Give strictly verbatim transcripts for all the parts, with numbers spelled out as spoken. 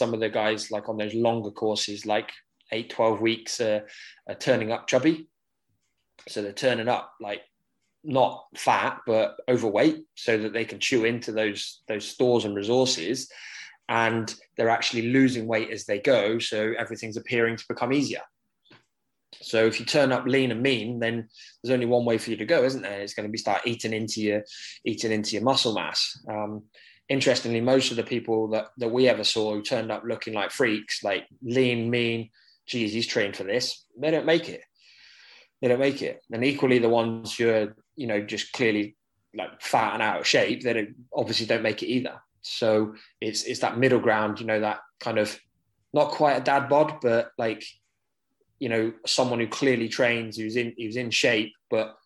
some of the guys like on those longer courses, like eight, twelve weeks, uh, are turning up chubby. So they're turning up like not fat, but overweight, so that they can chew into those, those stores and resources. And they're actually losing weight as they go. So everything's appearing to become easier. So if you turn up lean and mean, then there's only one way for you to go, isn't there? It's going to be start eating into your, eating into your muscle mass. Um, interestingly, most of the people that, that we ever saw who turned up looking like freaks, like lean, mean, geez, he's trained for this. They don't make it. They don't make it. And equally, the ones who are, you know, just clearly like fat and out of shape, they don't, obviously don't make it either. So it's it's that middle ground, you know, that kind of not quite a dad bod, but like, you know, someone who clearly trains, who's in, who's in shape, but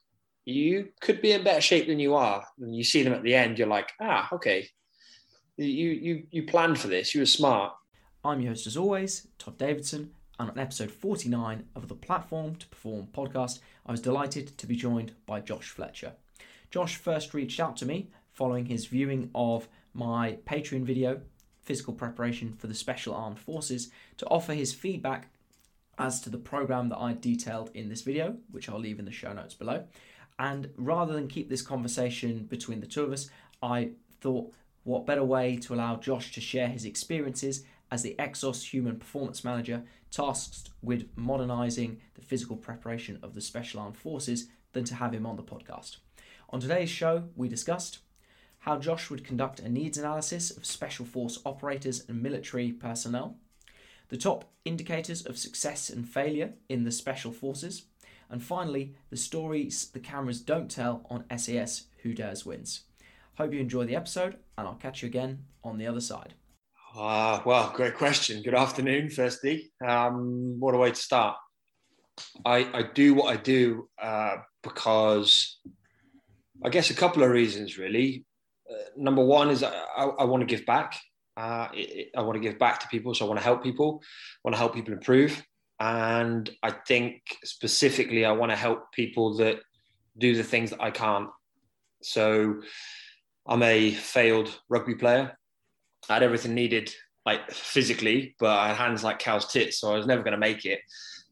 you could be in better shape than you are. And you see them at the end, you're like, ah, okay, you you you planned for this. You were smart. I'm your host as always, Todd Davidson, and on episode forty-nine of the Platform to Perform podcast, I was delighted to be joined by Josh Fletcher. Josh first reached out to me following his viewing of my Patreon video, Physical Preparation for the Special Armed Forces, to offer his feedback as to the program that I detailed in this video, which I'll leave in the show notes below. And rather than keep this conversation between the two of us, I thought what better way to allow Josh to share his experiences as the Exos Human Performance Manager tasked with modernizing the physical preparation of the Special Armed Forces than to have him on the podcast. On today's show, we discussed how Josh would conduct a needs analysis of Special Force operators and military personnel, the top indicators of success and failure in the Special Forces, and finally, the stories the cameras don't tell on S A S Who Dares Wins. Hope you enjoy the episode, and I'll catch you again on the other side. Ah, uh, well, great question. Good afternoon, firstly. Um, what a way to start. I, I do what I do uh, because, I guess, a couple of reasons, really. Uh, number one is I, I, I want to give back. Uh, it, it, I want to give back to people. So I want to help people, I want to help people improve. And I think specifically, I want to help people that do the things that I can't. So I'm a failed rugby player. I had everything needed, like physically, but I had hands like cow's tits. So I was never going to make it.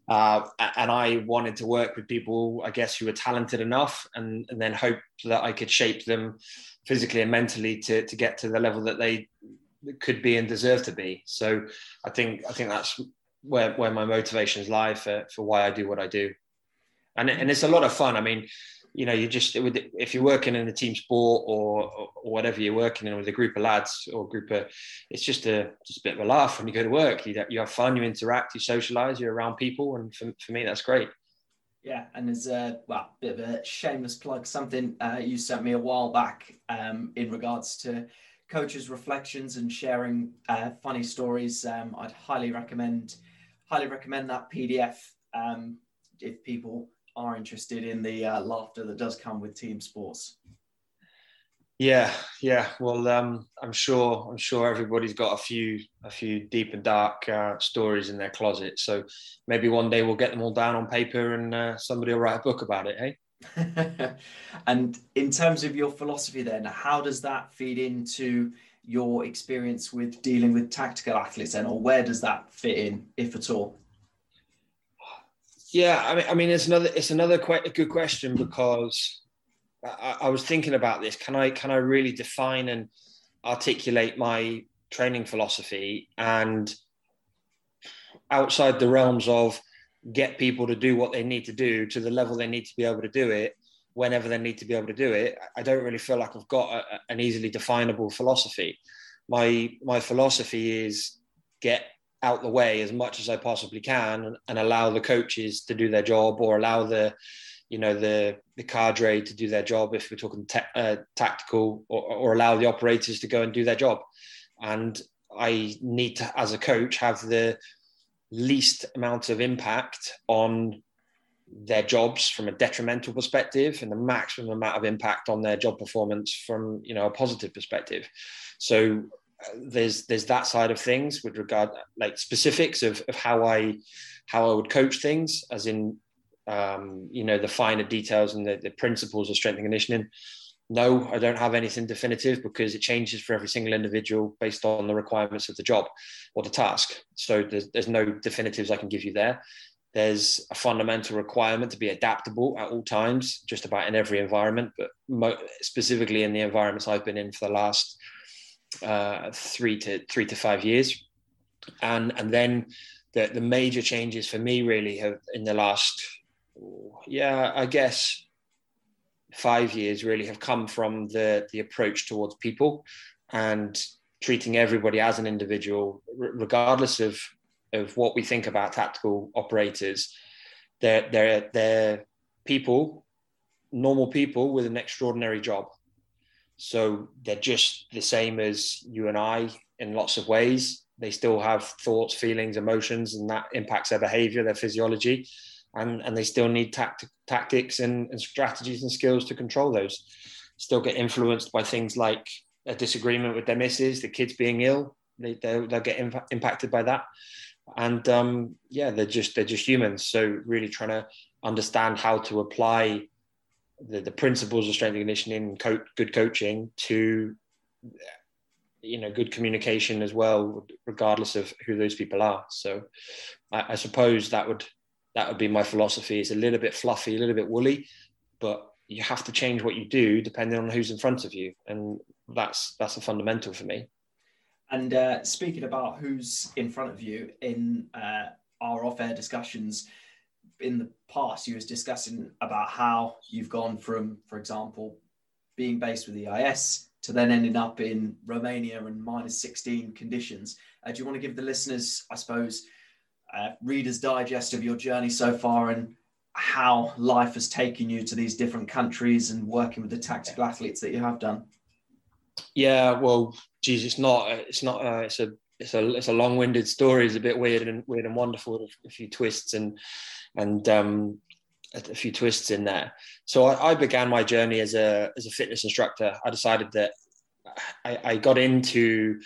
Uh, and I wanted to work with people, I guess, who were talented enough and, and then hope that I could shape them physically and mentally to, to get to the level that they could be and deserve to be. So I think I think that's where, where my motivations lie for, for why I do what I do. And, and it's a lot of fun. I mean, you know, you just, it would, if you're working in a team sport or, or whatever you're working in with a group of lads or a group of, it's just a, just a bit of a laugh when you go to work. You, you have fun, you interact, you socialise, you're around people. And for, for me, that's great. Yeah, and there's a well, bit of a shameless plug, something uh, you sent me a while back um, in regards to coaches' reflections and sharing uh, funny stories. Um, I'd highly recommend, highly recommend that P D F um, if people are interested in the uh, laughter that does come with team sports. Yeah, yeah. Well, um, I'm sure, I'm sure everybody's got a few, a few deep and dark uh, stories in their closet. So maybe one day we'll get them all down on paper and uh, somebody will write a book about it, eh? And in terms of your philosophy then, how does that feed into your experience with dealing with tactical athletes then, or where does that fit in, if at all? Yeah, I mean, I mean, it's another, it's another quite a good question, because I, I was thinking about this. Can I, can I really define and articulate my training philosophy, and outside the realms of get people to do what they need to do to the level they need to be able to do it whenever they need to be able to do it? I don't really feel like I've got a, an easily definable philosophy. My, my philosophy is get out the way as much as I possibly can and, and allow the coaches to do their job, or allow the, you know, the, the cadre to do their job if we're talking te- uh, tactical, or, or allow the operators to go and do their job. And I need to, as a coach, have the least amount of impact on their jobs from a detrimental perspective, and the maximum amount of impact on their job performance from, you know, a positive perspective. So there's there's that side of things with regard, like specifics of, of how I how I would coach things, as in um, you know, the finer details and the, the principles of strength and conditioning. No, I don't have anything definitive because it changes for every single individual based on the requirements of the job or the task. So there's, there's no definitives I can give you there. There's a fundamental requirement to be adaptable at all times, just about in every environment, but mo- specifically in the environments I've been in for the last uh, three to three to five years. And and then the, the major changes for me really have in the last, yeah, I guess five years really have come from the, the approach towards people and treating everybody as an individual, r- regardless of of what we think about tactical operators. They're, they're, they're people, normal people with an extraordinary job. So they're just the same as you and I in lots of ways. They still have thoughts, feelings, emotions, and that impacts their behavior, their physiology, and, and they still need tact- tactics and, and strategies and skills to control those. Still get influenced by things like a disagreement with their missus, the kids being ill, they, they'll, they'll get imp- impacted by that. And um, yeah, they're just they're just humans. So really trying to understand how to apply the, the principles of strength and conditioning, co- good coaching to, you know, good communication as well, regardless of who those people are. So I, I suppose that would that would be my philosophy. It's a little bit fluffy, a little bit woolly, but you have to change what you do depending on who's in front of you, and that's that's a fundamental for me. And uh, speaking about who's in front of you, in uh, our off-air discussions in the past, you was discussing about how you've gone from, for example, being based with E I S to then ending up in Romania in minus sixteen conditions. Uh, do you want to give the listeners, I suppose, uh, reader's digest of your journey so far and how life has taken you to these different countries and working with the tactical athletes that you have done? Yeah, well, geez, it's not, it's not, uh, it's a, it's a, it's a long-winded story. It's a bit weird and weird and wonderful. A few twists and, and um, a, a few twists in there. So I, I began my journey as a, as a fitness instructor. I decided that I, I got into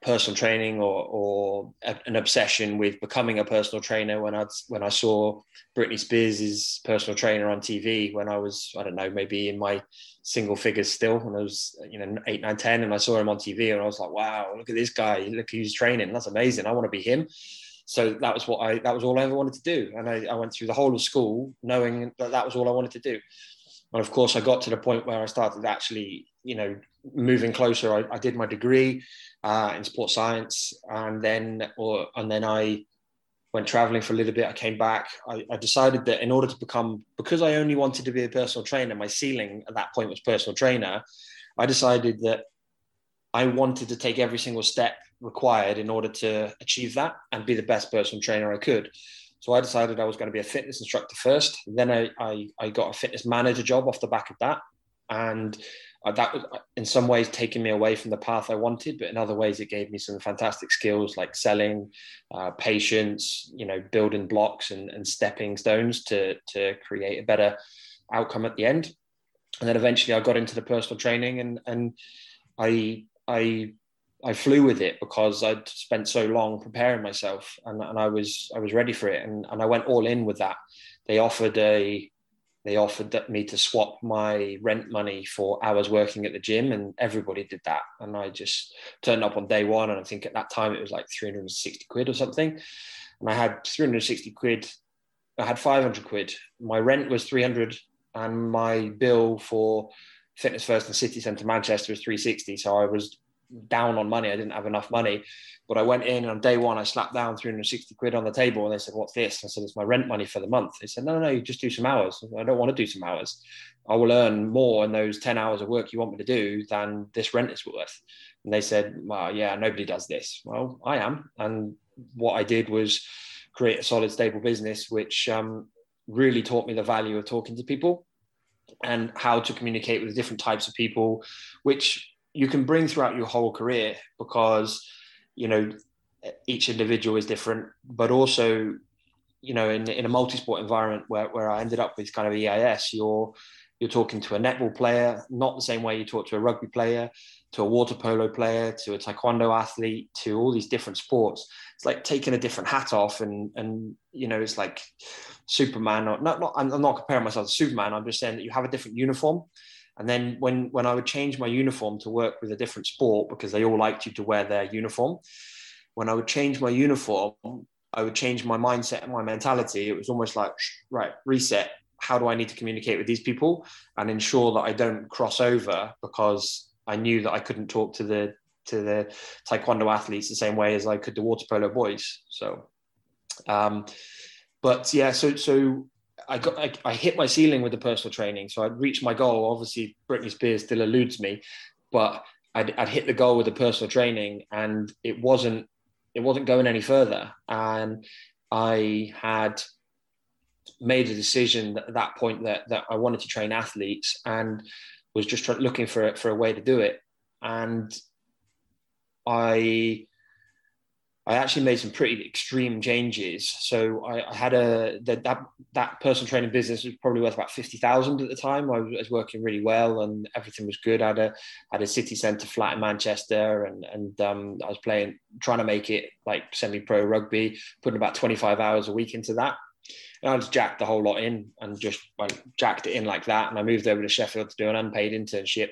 personal training or, or an obsession with becoming a personal trainer when I, when I saw Britney Spears' personal trainer on T V when I was, I don't know, maybe in my single figures still, when I was, you know, eight, nine, ten, and I saw him on T V and I was like, wow, look at this guy. Look who's training. That's amazing. I want to be him. So that was what I, that was all I ever wanted to do. And I, I went through the whole of school knowing that that was all I wanted to do. And of course I got to the point where I started actually, you know, moving closer. I, I did my degree uh, in sports science, and then, or, and then I went traveling for a little bit. I came back. I, I decided that in order to become, because I only wanted to be a personal trainer, my ceiling at that point was personal trainer. I decided that I wanted to take every single step required in order to achieve that and be the best personal trainer I could. So I decided I was going to be a fitness instructor first. Then I, I, I got a fitness manager job off the back of that. And that was in some ways taking me away from the path I wanted, but in other ways, it gave me some fantastic skills like selling, uh, patience, you know, building blocks and, and stepping stones to, to create a better outcome at the end. And then eventually I got into the personal training and, and I, I, I flew with it because I'd spent so long preparing myself and, and I was, I was ready for it. And, and I went all in with that. They offered a, They offered me to swap my rent money for hours working at the gym, and everybody did that. And I just turned up on day one, and I think at that time it was like three hundred sixty quid or something. And I had three hundred sixty quid. I had five hundred quid. My rent was three hundred, and my bill for Fitness First and City Centre Manchester was three sixty. So I was down on money. I didn't have enough money, but I went in, and on day one I slapped down three hundred sixty quid on the table, and they said, "What's this?" And I said, "It's my rent money for the month." They said, no no, no you just do some hours. I said, "I don't want to do some hours. I will earn more in those ten hours of work you want me to do than this rent is worth." And they said, "Well, yeah, nobody does this." Well, I am. And what I did was create a solid, stable business, which um, really taught me the value of talking to people and how to communicate with different types of people, which you can bring throughout your whole career, because, you know, each individual is different. But also, you know, in, in a multi-sport environment where, where I ended up with kind of E I S, you're, you're talking to a netball player, not the same way you talk to a rugby player, to a water polo player, to a taekwondo athlete, to all these different sports. It's like taking a different hat off, and, and, you know, it's like Superman, or not, not, I'm not comparing myself to Superman. I'm just saying that you have a different uniform. And then when, when I would change my uniform to work with a different sport, because they all liked you to wear their uniform, when I would change my uniform, I would change my mindset and my mentality. It was almost like, right, reset. How do I need to communicate with these people and ensure that I don't cross over? Because I knew that I couldn't talk to the to the taekwondo athletes the same way as I could the water polo boys. So, um, but yeah, so so I got I, I hit my ceiling with the personal training. So I'd reached my goal. Obviously, Britney Spears still eludes me, but I'd, I'd hit the goal with the personal training, and it wasn't it wasn't going any further. And I had made a decision at that point that that I wanted to train athletes, and was just trying, looking for for a way to do it. And I I actually made some pretty extreme changes. So I, I had a that that that personal training business was probably worth about fifty thousand at the time. I was working really well, and everything was good. I had a had a city centre flat in Manchester, and and um, I was playing, trying to make it like semi pro rugby, putting about twenty five hours a week into that. And I just jacked the whole lot in and just like jacked it in like that. And I moved over to Sheffield to do an unpaid internship,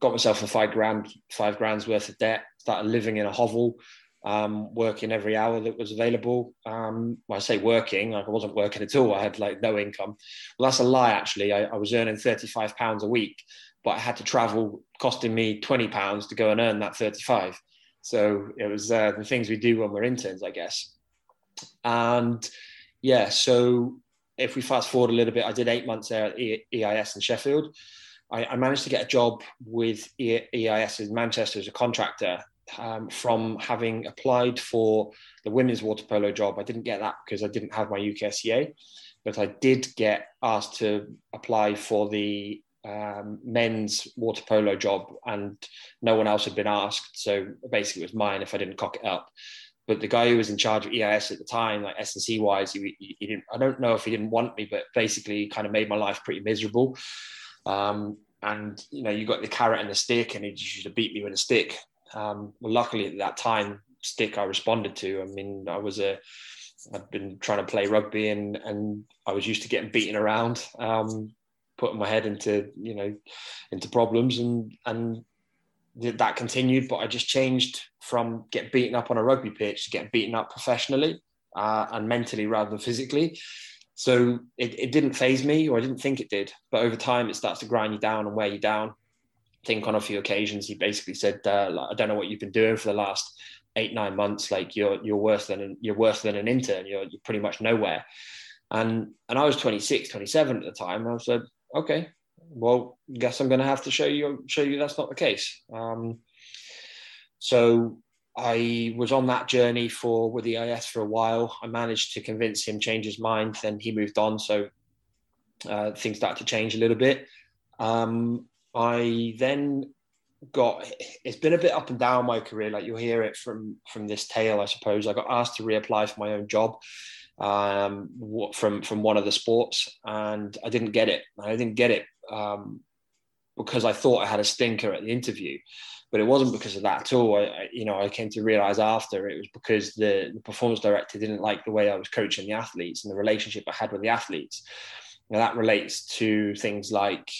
got myself a five grand, five grand's worth of debt, started living in a hovel, um, working every hour that was available. Um, when I say working, like I wasn't working at all. I had like no income. Well, that's a lie, actually. I, I was earning thirty-five pounds a week, but I had to travel, costing me twenty pounds to go and earn that thirty-five. So it was uh, the things we do when we're interns, I guess. And yeah, so if we fast forward a little bit, I did eight months there at E I S in Sheffield. I, I managed to get a job with E I S in Manchester as a contractor um, from having applied for the women's water polo job. I didn't get that because I didn't have my U K S E A, but I did get asked to apply for the um, men's water polo job, and no one else had been asked. So basically it was mine if I didn't cock it up. But the guy who was in charge of E I S at the time, like S and C wise, he, he, he didn't, I don't know if he didn't want me, but basically he kind of made my life pretty miserable. Um, and, you know, you got the carrot and the stick, and he just used to beat me with a stick. Um, well, luckily at that time, stick I responded to. I mean, I was a, I'd been trying to play rugby, and, and I was used to getting beaten around, um, putting my head into, you know, into problems, and, and, that continued. But I just changed from getting beaten up on a rugby pitch to getting beaten up professionally uh, and mentally rather than physically. So it, it didn't faze me, or I didn't think it did, but over time it starts to grind you down and wear you down. I think on a few occasions he basically said, uh, I don't know what you've been doing for the last eight nine months, like you're you're worse than you're worse than an intern, you're, you're pretty much nowhere. And and I was twenty-six twenty-seven at the time, and I said, okay, well, guess I'm going to have to show you, show you that's not the case. Um, so I was on that journey for with the E I S for a while. I managed to convince him, change his mind. Then he moved on. So uh, things started to change a little bit. Um, I then got, it's been a bit up and down my career. Like you'll hear it from, from this tale, I suppose. I got asked to reapply for my own job um, from, from one of the sports, and I didn't get it. I didn't get it. Um, because I thought I had a stinker at the interview, but it wasn't because of that at all. I, I you know, I came to realize after it was because the, the performance director didn't like the way I was coaching the athletes and the relationship I had with the athletes. Now that relates to things like,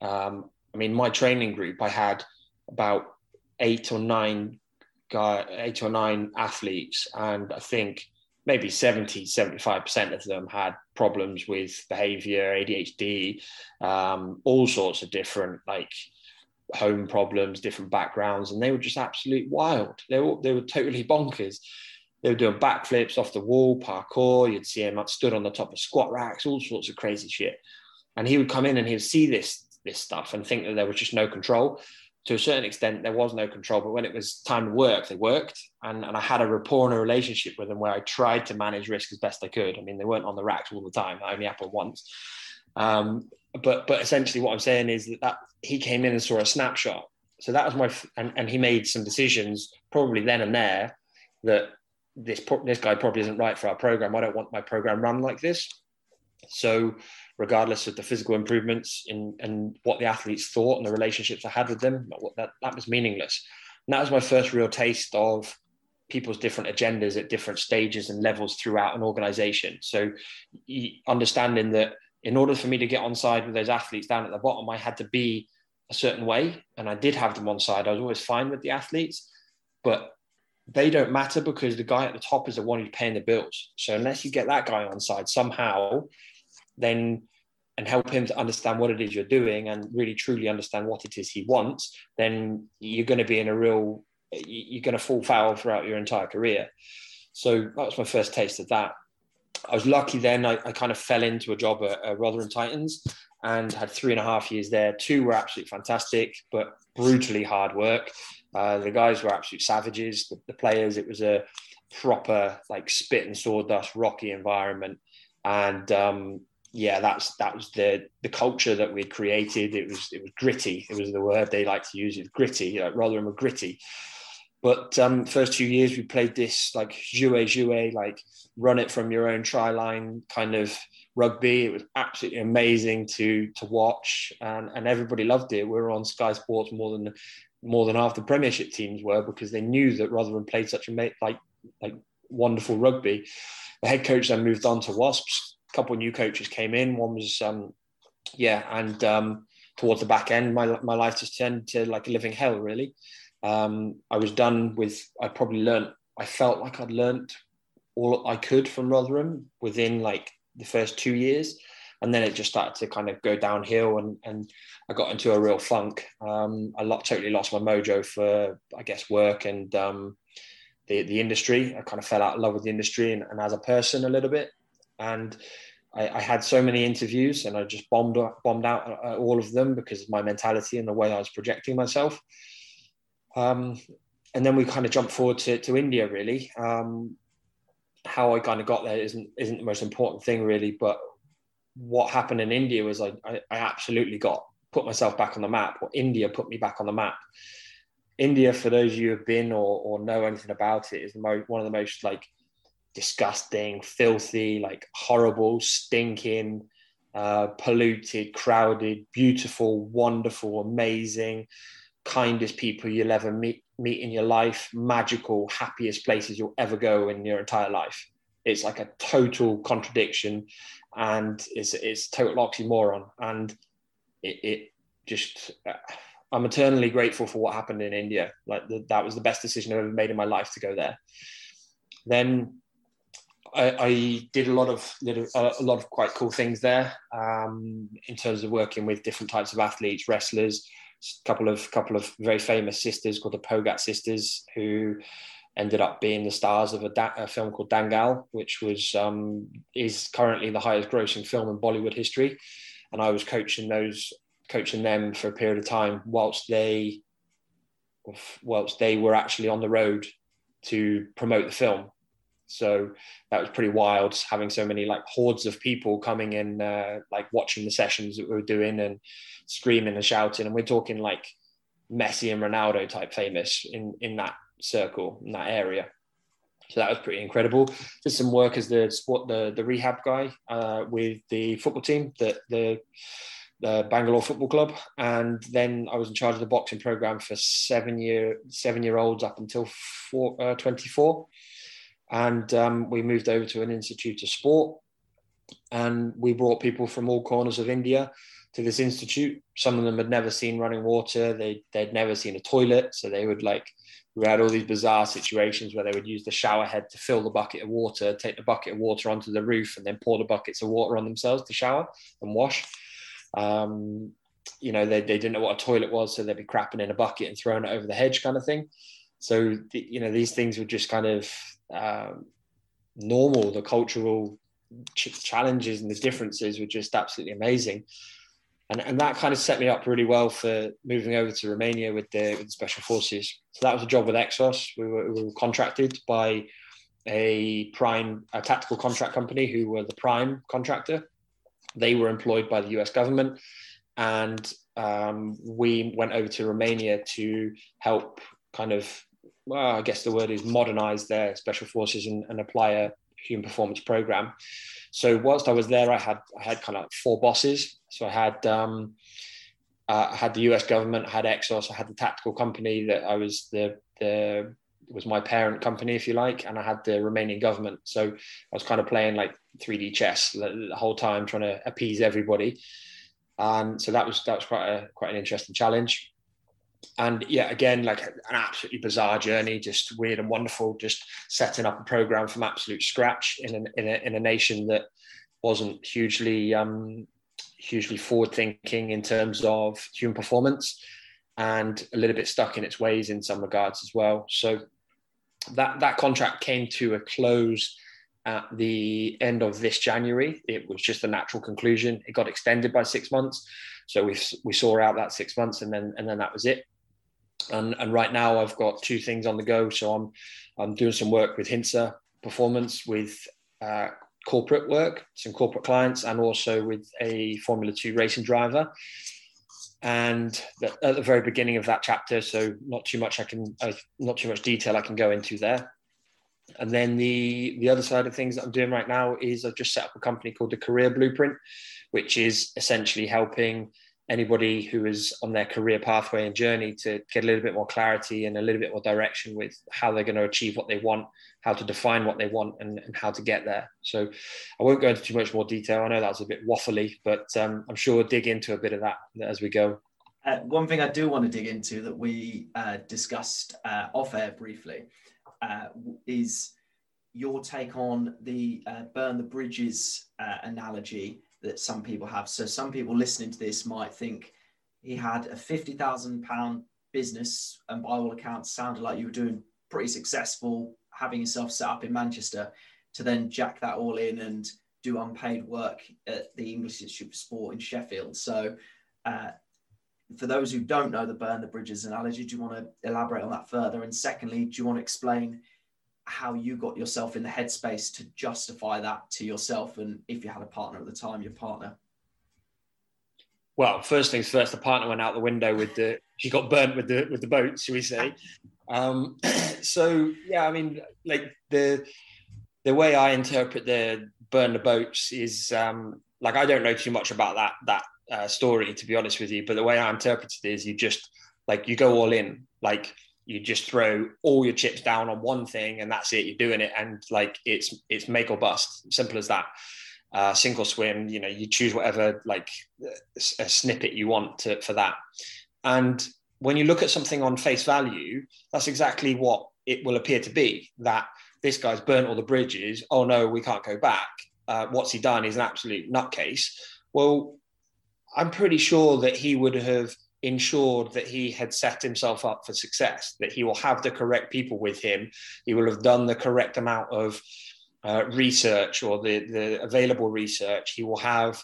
um, I mean, my training group, I had about eight or nine guy, eight or nine athletes. And I think maybe seventy, seventy-five percent of them had problems with behavior, A D H D, um, all sorts of different like home problems, different backgrounds. And they were just absolutely wild. They were, they were totally bonkers. They were doing backflips off the wall, parkour. You'd see him up, stood on the top of squat racks, all sorts of crazy shit. And he would come in and he would see this, this stuff and think that there was just no control. To a certain extent, there was no control, but when it was time to work, they worked. And, and I had a rapport and a relationship with them where I tried to manage risk as best I could. I mean, they weren't on the racks all the time. I only happened once. Um, but but essentially what I'm saying is that, that he came in and saw a snapshot. So that was my, f- and, and he made some decisions probably then and there that this, pro- this guy probably isn't right for our program. I don't want my program run like this. So regardless of the physical improvements in, and what the athletes thought and the relationships I had with them, that, that was meaningless. And that was my first real taste of people's different agendas at different stages and levels throughout an organization. So understanding that in order for me to get on side with those athletes down at the bottom, I had to be a certain way, and I did have them on side. I was always fine with the athletes, but they don't matter because the guy at the top is the one who's paying the bills. So unless you get that guy on side somehow, then and help him to understand what it is you're doing and really truly understand what it is he wants, then you're going to be in a real, you're going to fall foul throughout your entire career. So that was my first taste of that. I was lucky then, I, I kind of fell into a job at, at Rotherham Titans and had three and a half years there. Two were absolutely fantastic, but brutally hard work. Uh, the guys were absolute savages. The, the players, it was a proper like spit and sawdust, rocky environment. And um, yeah, that's that was the the culture that we created. It was it was gritty. It was the word they like to use. It was gritty, like Rotherham were gritty. But um, first two years we played this like jouer jouer, like run it from your own try line kind of rugby. It was absolutely amazing to to watch, and, and everybody loved it. We were on Sky Sports more than more than half the Premiership teams were because they knew that Rotherham played such a like like wonderful rugby. The head coach then moved on to Wasps. A couple of new coaches came in. One was um, yeah, and um, towards the back end, my my life just turned to like a living hell, really. Um, I was done with, I probably learned, I felt like I'd learned all I could from Rotherham within like the first two years. And then it just started to kind of go downhill and, and I got into a real funk. Um, I lot, totally lost my mojo for, I guess, work and um, the, the industry. I kind of fell out of love with the industry and, and as a person a little bit. And I, I had so many interviews and I just bombed, bombed out at all of them because of my mentality and the way I was projecting myself. Um, and then we kind of jumped forward to, to India, really. Um, how I kind of got there isn't isn't the most important thing, really. But what happened in India was I, I, I absolutely got put myself back on the map, or India put me back on the map. India, for those of you who have been or, or know anything about it, is the most, one of the most like disgusting, filthy, like horrible, stinking, uh, polluted, crowded, beautiful, wonderful, amazing, kindest people you'll ever meet meet in your life, magical, happiest places you'll ever go in your entire life. It's like a total contradiction and it's it's total oxymoron. And it, it just, I'm eternally grateful for what happened in India. Like the, that was the best decision I've ever made in my life to go there. Then I, I did a lot of little, a lot of quite cool things there um, in terms of working with different types of athletes, wrestlers, couple of couple of very famous sisters called the Pogat sisters, who ended up being the stars of a, da- a film called Dangal, which was um, is currently the highest grossing film in Bollywood history. And I was coaching those coaching them for a period of time whilst they whilst they were actually on the road to promote the film. So that was pretty wild, having so many like hordes of people coming in, uh, like watching the sessions that we were doing and screaming and shouting. And we're talking like Messi and Ronaldo type famous in, in that circle, in that area. So that was pretty incredible. Did some work as the sport, the, the rehab guy uh, with the football team, the, the, the Bangalore Football Club. And then I was in charge of the boxing program for seven year, seven year olds up until four, uh, twenty-four. And um, we moved over to an institute of sport and we brought people from all corners of India to this institute. Some of them had never seen running water. They, they'd never seen a toilet. So they would like, we had all these bizarre situations where they would use the shower head to fill the bucket of water, take the bucket of water onto the roof and then pour the buckets of water on themselves to shower and wash. Um, you know, they, they didn't know what a toilet was. So they'd be crapping in a bucket and throwing it over the hedge kind of thing. So, the, you know, these things were just kind of, Um, normal. The cultural ch- challenges and the differences were just absolutely amazing, and and that kind of set me up really well for moving over to Romania with the, with the Special Forces. So that was a job with Exos. We were, we were contracted by a prime, a tactical contract company who were the prime contractor. They were employed by the U S government, and um, we went over to Romania to help kind of, well, I guess the word is modernize their special forces and, and apply a human performance program. So whilst I was there, I had I had kind of like four bosses. So I had um, uh, I had the U S government, I had Exos, I had the tactical company that I was the the was my parent company, if you like, and I had the Romanian government. So I was kind of playing like three D chess the, the whole time, trying to appease everybody. And so that was that was quite a quite an interesting challenge. And yeah, again, like an absolutely bizarre journey, just weird and wonderful, just setting up a program from absolute scratch in an, in a in a nation that wasn't hugely um, hugely forward thinking in terms of human performance, and a little bit stuck in its ways in some regards as well. So that that contract came to a close at the end of this January. It was just a natural conclusion. It got extended by six months. So we we saw out that six months and then and then that was it. And and right now I've got two things on the go. So I'm I'm doing some work with Hintsa Performance, with uh, corporate work, some corporate clients, and also with a Formula Two racing driver. And the, at the very beginning of that chapter, so not too much I can uh, not too much detail I can go into there. And then the the other side of things that I'm doing right now is I've just set up a company called the Career Blueprint, which is essentially helping anybody who is on their career pathway and journey to get a little bit more clarity and a little bit more direction with how they're going to achieve what they want, how to define what they want, and, and how to get there. So I won't go into too much more detail. I know that was a bit waffly, but um, I'm sure we'll dig into a bit of that as we go. Uh, one thing I do want to dig into that we uh, discussed uh, off air briefly uh, is your take on the uh, burn the bridges uh, analogy that some people have. So some people listening to this might think he had a fifty thousand pound business, and by all accounts sounded like you were doing pretty successful, having yourself set up in Manchester, to then jack that all in and do unpaid work at the English Institute for Sport in Sheffield. So uh, for those who don't know the burn the bridges analogy, do you want to elaborate on that further? And secondly, do you want to explain how you got yourself in the headspace to justify that to yourself, and if you had a partner at the time, your partner? Well, first things first, the partner went out the window with the, she got burnt with the with the boat, shall we say. Um, so, yeah, I mean, like the the way I interpret the burn the boats is, um, like, I don't know too much about that, that uh, story, to be honest with you, but the way I interpreted it is you just, like, you go all in, like, you just throw all your chips down on one thing and that's it, you're doing it. And like, it's, it's make or bust, simple as that. Uh, sink or swim, you know, you choose whatever, like a snippet you want to, for that. And when you look at something on face value, that's exactly what it will appear to be, that this guy's burnt all the bridges. Oh no, we can't go back. Uh, what's he done? He's an absolute nutcase. Well, I'm pretty sure that he would have ensured that he had set himself up for success, that he will have the correct people with him. He will have done the correct amount of uh, research, or the, the available research. He will have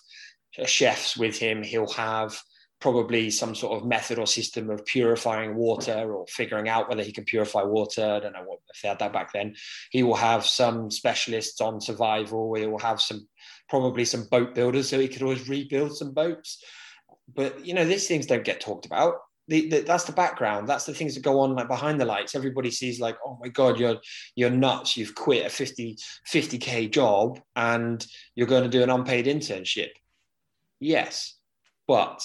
chefs with him. He'll have probably some sort of method or system of purifying water, or figuring out whether he can purify water. I don't know what, if they had that back then. He will have some specialists on survival. He will have some, probably some boat builders, so he could always rebuild some boats. But, you know, these things don't get talked about. The, the, that's the background. That's the things that go on, like, behind the lights. Everybody sees, like, oh my God, you're you're nuts. You've quit a fifty, fifty K job and you're going to do an unpaid internship. Yes, but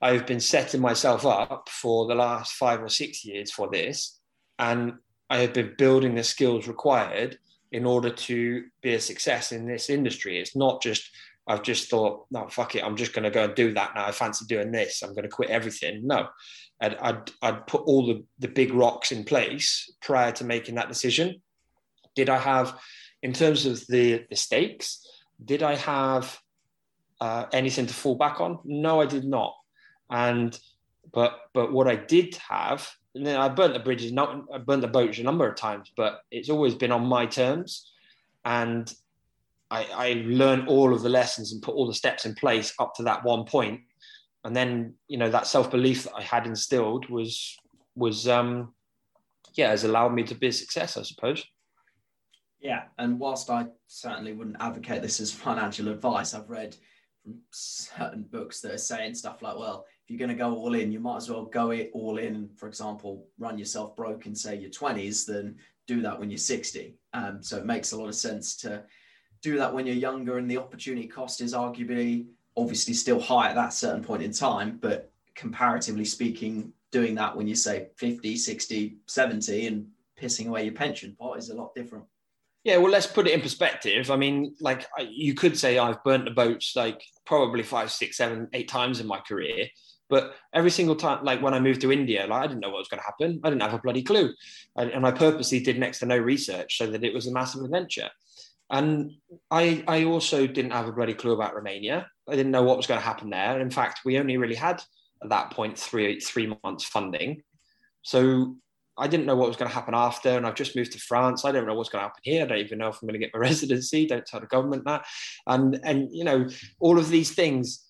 I've been setting myself up for the last five or six years for this, and I have been building the skills required in order to be a success in this industry. It's not just, I've just thought, no, fuck it, I'm just going to go and do that now. I fancy doing this. I'm going to quit everything. No, I'd, I'd, I'd put all the, the big rocks in place prior to making that decision. Did I have, in terms of the, the stakes, did I have uh, anything to fall back on? No, I did not. And, but, but what I did have, and then I burnt the bridges, not, I burnt the boats a number of times, but it's always been on my terms. And I, I learned all of the lessons and put all the steps in place up to that one point. And then, you know, that self-belief that I had instilled was, was um, yeah, has allowed me to be a success, I suppose. Yeah. And whilst I certainly wouldn't advocate this as financial advice, I've read from certain books that are saying stuff like, well, if you're going to go all in, you might as well go it all in. For example, run yourself broke in, say, your twenties, then do that when you're sixty. Um, so it makes a lot of sense to do that when you're younger, and the opportunity cost is arguably obviously still high at that certain point in time, but comparatively speaking, doing that when you say fifty, sixty, seventy and pissing away your pension pot is a lot different. Yeah, well, let's put it in perspective. I mean, like, you could say I've burnt the boats like probably five, six, seven, eight times in my career. But every single time, like when I moved to India, like I didn't know what was going to happen. I didn't have a bloody clue. And, and I purposely did next to no research so that it was a massive adventure. And I, I also didn't have a bloody clue about Romania. I didn't know what was going to happen there. In fact, we only really had at that point three, three months funding. So I didn't know what was going to happen after. And I've just moved to France. I don't know what's going to happen here. I don't even know if I'm going to get my residency. Don't tell the government that. And, and you know, all of these things.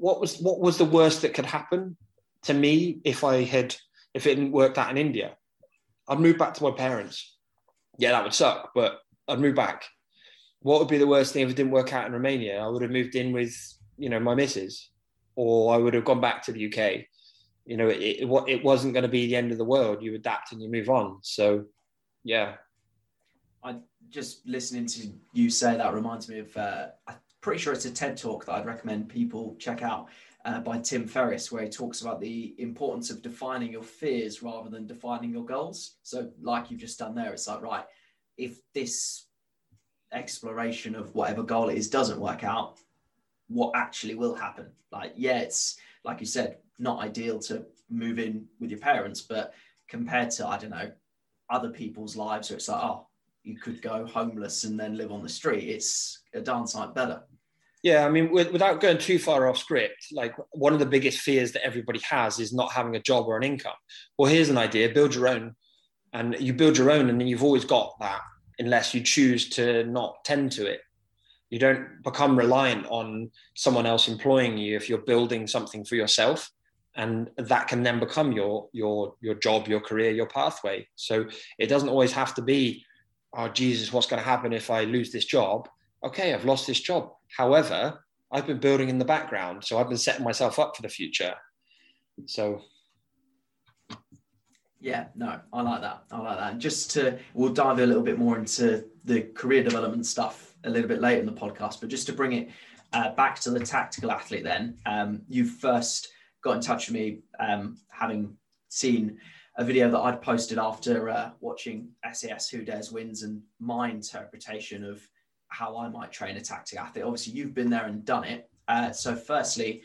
What was what was the worst that could happen to me if I had, if it didn't work out in India? I'd move back to my parents. Yeah, that would suck, but I'd move back. What would be the worst thing if it didn't work out in Romania? I would have moved in with, you know, my missus, or I would have gone back to the U K. You know, it, it, it wasn't going to be the end of the world. You adapt and you move on. So, yeah. I just listening to you say that reminds me of, uh, I pretty sure it's a TED Talk that I'd recommend people check out uh, by Tim Ferriss, where he talks about the importance of defining your fears rather than defining your goals. So like you've just done there, it's like, right, if this exploration of whatever goal it is doesn't work out, what actually will happen? Like, yeah, it's like you said, not ideal to move in with your parents, but compared to, I don't know, other people's lives, where it's like, oh, you could go homeless and then live on the street. It's a darn sight better. Yeah, I mean, with, without going too far off script, like one of the biggest fears that everybody has is not having a job or an income. Well, here's an idea, build your own. And you build your own and then you've always got that unless you choose to not tend to it. You don't become reliant on someone else employing you if you're building something for yourself. And that can then become your your your job, your career, your pathway. So it doesn't always have to be, oh, Jesus, what's going to happen if I lose this job? Okay, I've lost this job. However, I've been building in the background. So I've been setting myself up for the future. So. Yeah, no, I like that. I like that. And just to, we'll dive a little bit more into the career development stuff a little bit later in the podcast, but just to bring it uh, back to the tactical athlete then, um, you first got in touch with me um, having seen a video that I'd posted after uh, watching S A S Who Dares Wins and my interpretation of how I might train a tactical athlete. Obviously, you've been there and done it. Uh, so firstly,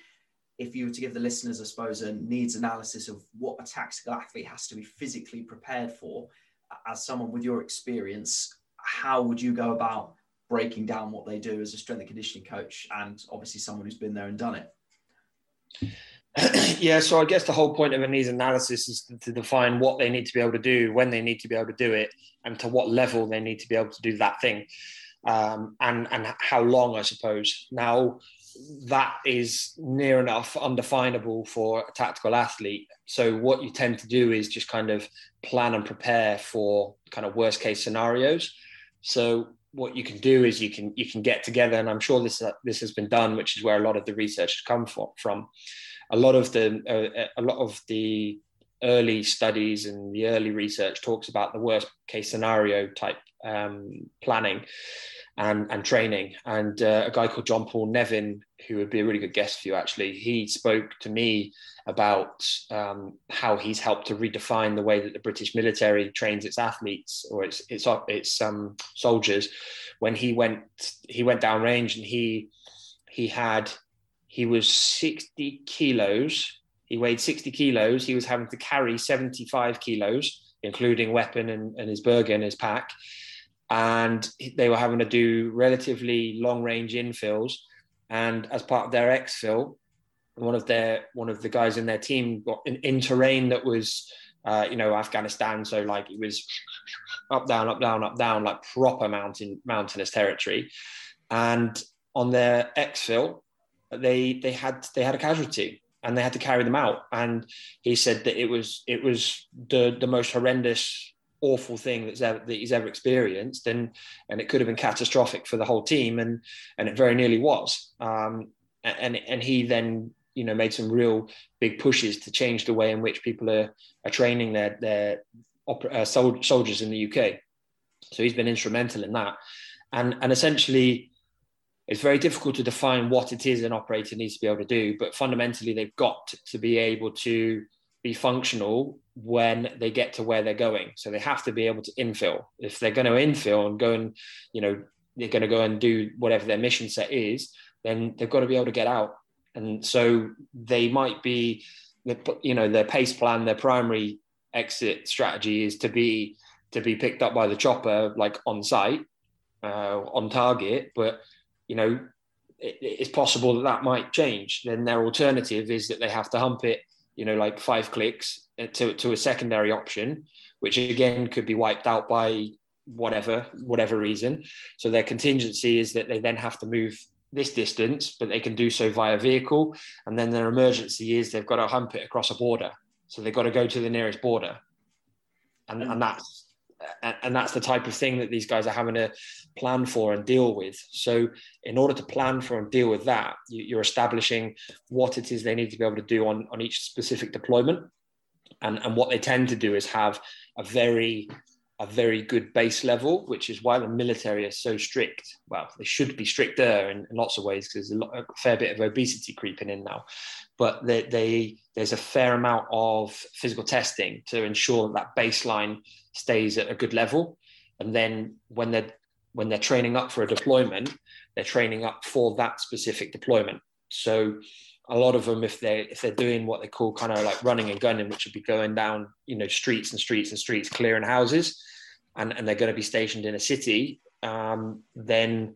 if you were to give the listeners, I suppose, a needs analysis of what a tactical athlete has to be physically prepared for, as someone with your experience, how would you go about breaking down what they do as a strength and conditioning coach and obviously someone who's been there and done it? Yeah, so I guess the whole point of a needs analysis is to define what they need to be able to do, when they need to be able to do it, and to what level they need to be able to do that thing, um, and, and how long, I suppose. Now, that is near enough undefinable for a tactical athlete. So what you tend to do is just kind of plan and prepare for kind of worst case scenarios. So what you can do is you can you can get together, and I'm sure this, this has been done, which is where a lot of the research has come from. A lot of the uh, a lot of the early studies and the early research talks about the worst case scenario type um, planning and, and training. And uh, a guy called John Paul Nevin, who would be a really good guest for you, actually, he spoke to me about um, how he's helped to redefine the way that the British military trains its athletes or its its its um, soldiers. When he went he went downrange and he he had. He was sixty kilos. He weighed sixty kilos. He was having to carry seventy-five kilos, including weapon and, and his burger in his pack. And they were having to do relatively long range infills. And as part of their exfil, one of their one of the guys in their team got in, in terrain that was, uh, you know, Afghanistan. So like it was up, down, up, down, up, down, like proper mountain mountainous territory. And on their exfil, They they had they had a casualty and they had to carry them out. And he said that it was it was the, the most horrendous, awful thing that's ever, that he's ever experienced, and and it could have been catastrophic for the whole team, and and it very nearly was. Um, and and he then you know made some real big pushes to change the way in which people are are training their their oper- uh, sold, soldiers in the U K. So he's been instrumental in that, and and essentially. It's very difficult to define what it is an operator needs to be able to do, but fundamentally they've got to be able to be functional when they get to where they're going. So they have to be able to infill. If they're going to infill and go and, you know, they're going to go and do whatever their mission set is, then they've got to be able to get out. And so they might be, you know, their pace plan, their primary exit strategy is to be to be picked up by the chopper, like on site, uh, on target. But, you know, it, it's possible that that might change. Then their alternative is that they have to hump it, you know, like five clicks to, to a secondary option, which again could be wiped out by whatever, whatever reason. So their contingency is that they then have to move this distance, but they can do so via vehicle. And then their emergency is they've got to hump it across a border. So they've got to go to the nearest border. And, and that's, and that's the type of thing that these guys are having to plan for and deal with. So in order to plan for and deal with that, you're establishing what it is they need to be able to do on, on each specific deployment. And, and what they tend to do is have a very, a very good base level, which is why the military is so strict. Well, they should be stricter in, in lots of ways, because there's a, lot, a fair bit of obesity creeping in now. But they, they, there's a fair amount of physical testing to ensure that, that baseline stays at a good level. And then when they're, when they're training up for a deployment, they're training up for that specific deployment. So a lot of them, if they if they're doing what they call kind of like running and gunning, which would be going down, you know, streets and streets and streets, clearing houses, and, and they're going to be stationed in a city, um, then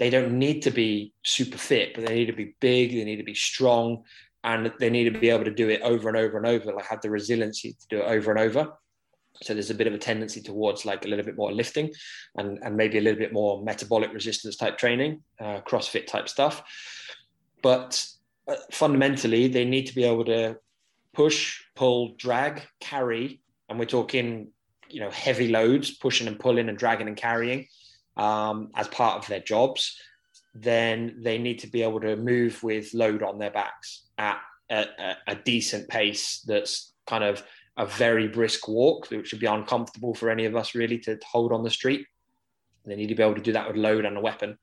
they don't need to be super fit, but they need to be big, they need to be strong, and they need to be able to do it over and over and over, like have the resiliency to do it over and over. So there's a bit of a tendency towards like a little bit more lifting and, and maybe a little bit more metabolic resistance type training, uh, CrossFit type stuff. But fundamentally, they need to be able to push, pull, drag, carry. And we're talking, you know, heavy loads, pushing and pulling and dragging and carrying um, as part of their jobs. Then they need to be able to move with load on their backs at a, a, a decent pace that's kind of a very brisk walk, which would be uncomfortable for any of us really to hold on the street. They need to be able to do that with load and a weapon.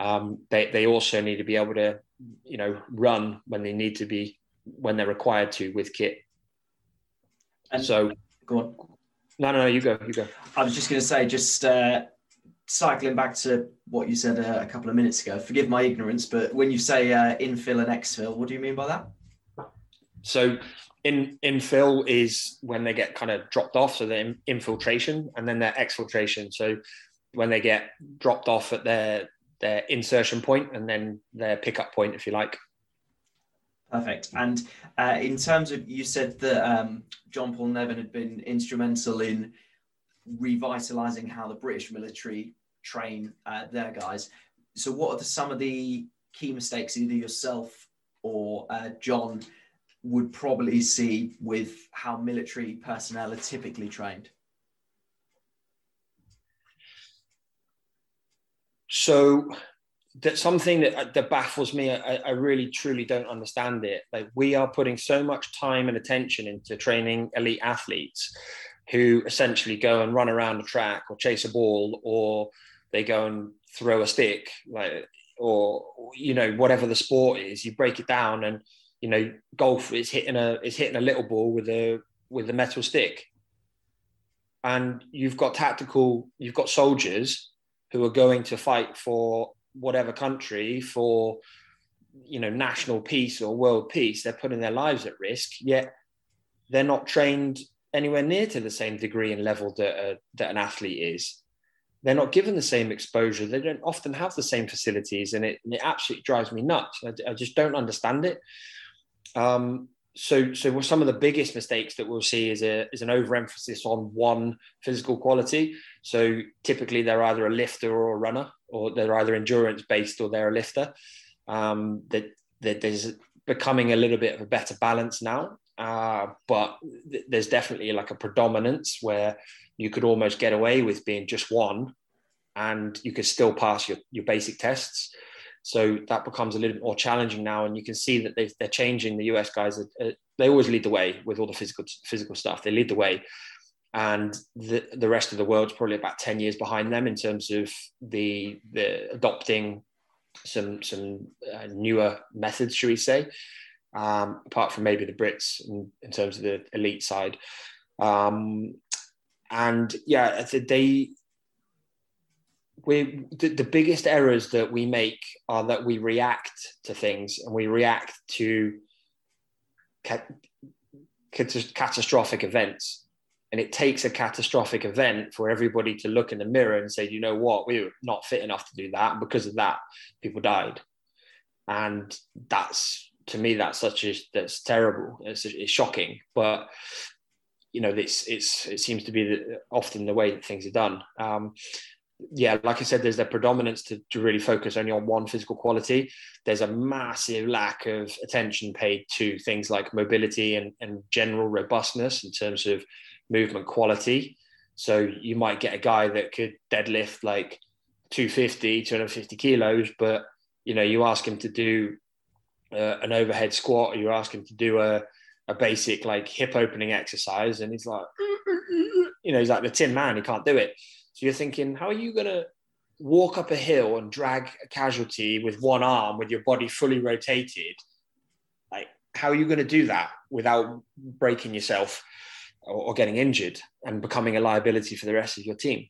Um, they, they also need to be able to, you know, run when they need to be, when they're required to with kit. And so go on. No, no, no, you go, you go. I was just going to say, just uh, cycling back to what you said uh, a couple of minutes ago, forgive my ignorance, but when you say uh, infill and exfil, what do you mean by that? So in infill is when they get kind of dropped off. So they're infiltration, and then they're exfiltration. So when they get dropped off at their, their insertion point and then their pickup point, if you like. Perfect. And uh, in terms of, you said that um, John Paul Nevin had been instrumental in revitalising how the British military train uh, their guys. So what are the, some of the key mistakes either yourself or uh, John would probably see with how military personnel are typically trained? So that's something that, that baffles me. I, I really, truly don't understand it. Like, we are putting so much time and attention into training elite athletes who essentially go and run around a track or chase a ball, or they go and throw a stick, like, or, you know, whatever the sport is, you break it down and, you know, golf is hitting a, is hitting a little ball with a, with a metal stick. And you've got tactical, you've got soldiers who are going to fight for whatever country, for, you know, national peace or world peace. They're putting their lives at risk, yet they're not trained anywhere near to the same degree and level that, uh, that an athlete is. They're not given the same exposure. They don't often have the same facilities, and it, and it absolutely drives me nuts. I, I just don't understand it. Um, so, so some of the biggest mistakes that we'll see is a is an overemphasis on one physical quality. So typically they're either a lifter or a runner, or they're either endurance based or they're a lifter. Um, that that there's becoming a little bit of a better balance now, uh, but th- there's definitely like a predominance where you could almost get away with being just one, and you could still pass your your basic tests. So that becomes a little bit more challenging now. And you can see that they're changing. The U S guys, uh, they always lead the way with all the physical physical stuff. They lead the way. And the, the rest of the world's probably about ten years behind them in terms of the, the adopting some, some uh, newer methods, should we say. um, apart from maybe the Brits in, in terms of the elite side. Um, and yeah, they, we, the, the biggest errors that we make are that we react to things, and we react to cat- cat- catastrophic events. And it takes a catastrophic event for everybody to look in the mirror and say, you know what, we were not fit enough to do that. And because of that, people died. And that's, to me, that's such a, that's terrible. It's, it's shocking, but you know, this, it's, it seems to be the, often the way that things are done. Um, yeah. Like I said, there's the predominance to, to really focus only on one physical quality. There's a massive lack of attention paid to things like mobility and, and general robustness in terms of movement quality. So you might get a guy that could deadlift like two hundred fifty, two hundred fifty kilos, but you know, you ask him to do uh, an overhead squat, or you ask him to do a, a basic like hip opening exercise, and he's like, you know, he's like the Tin Man, he can't do it. So you're thinking, how are you gonna walk up a hill and drag a casualty with one arm with your body fully rotated? Like, how are you gonna do that without breaking yourself or getting injured and becoming a liability for the rest of your team?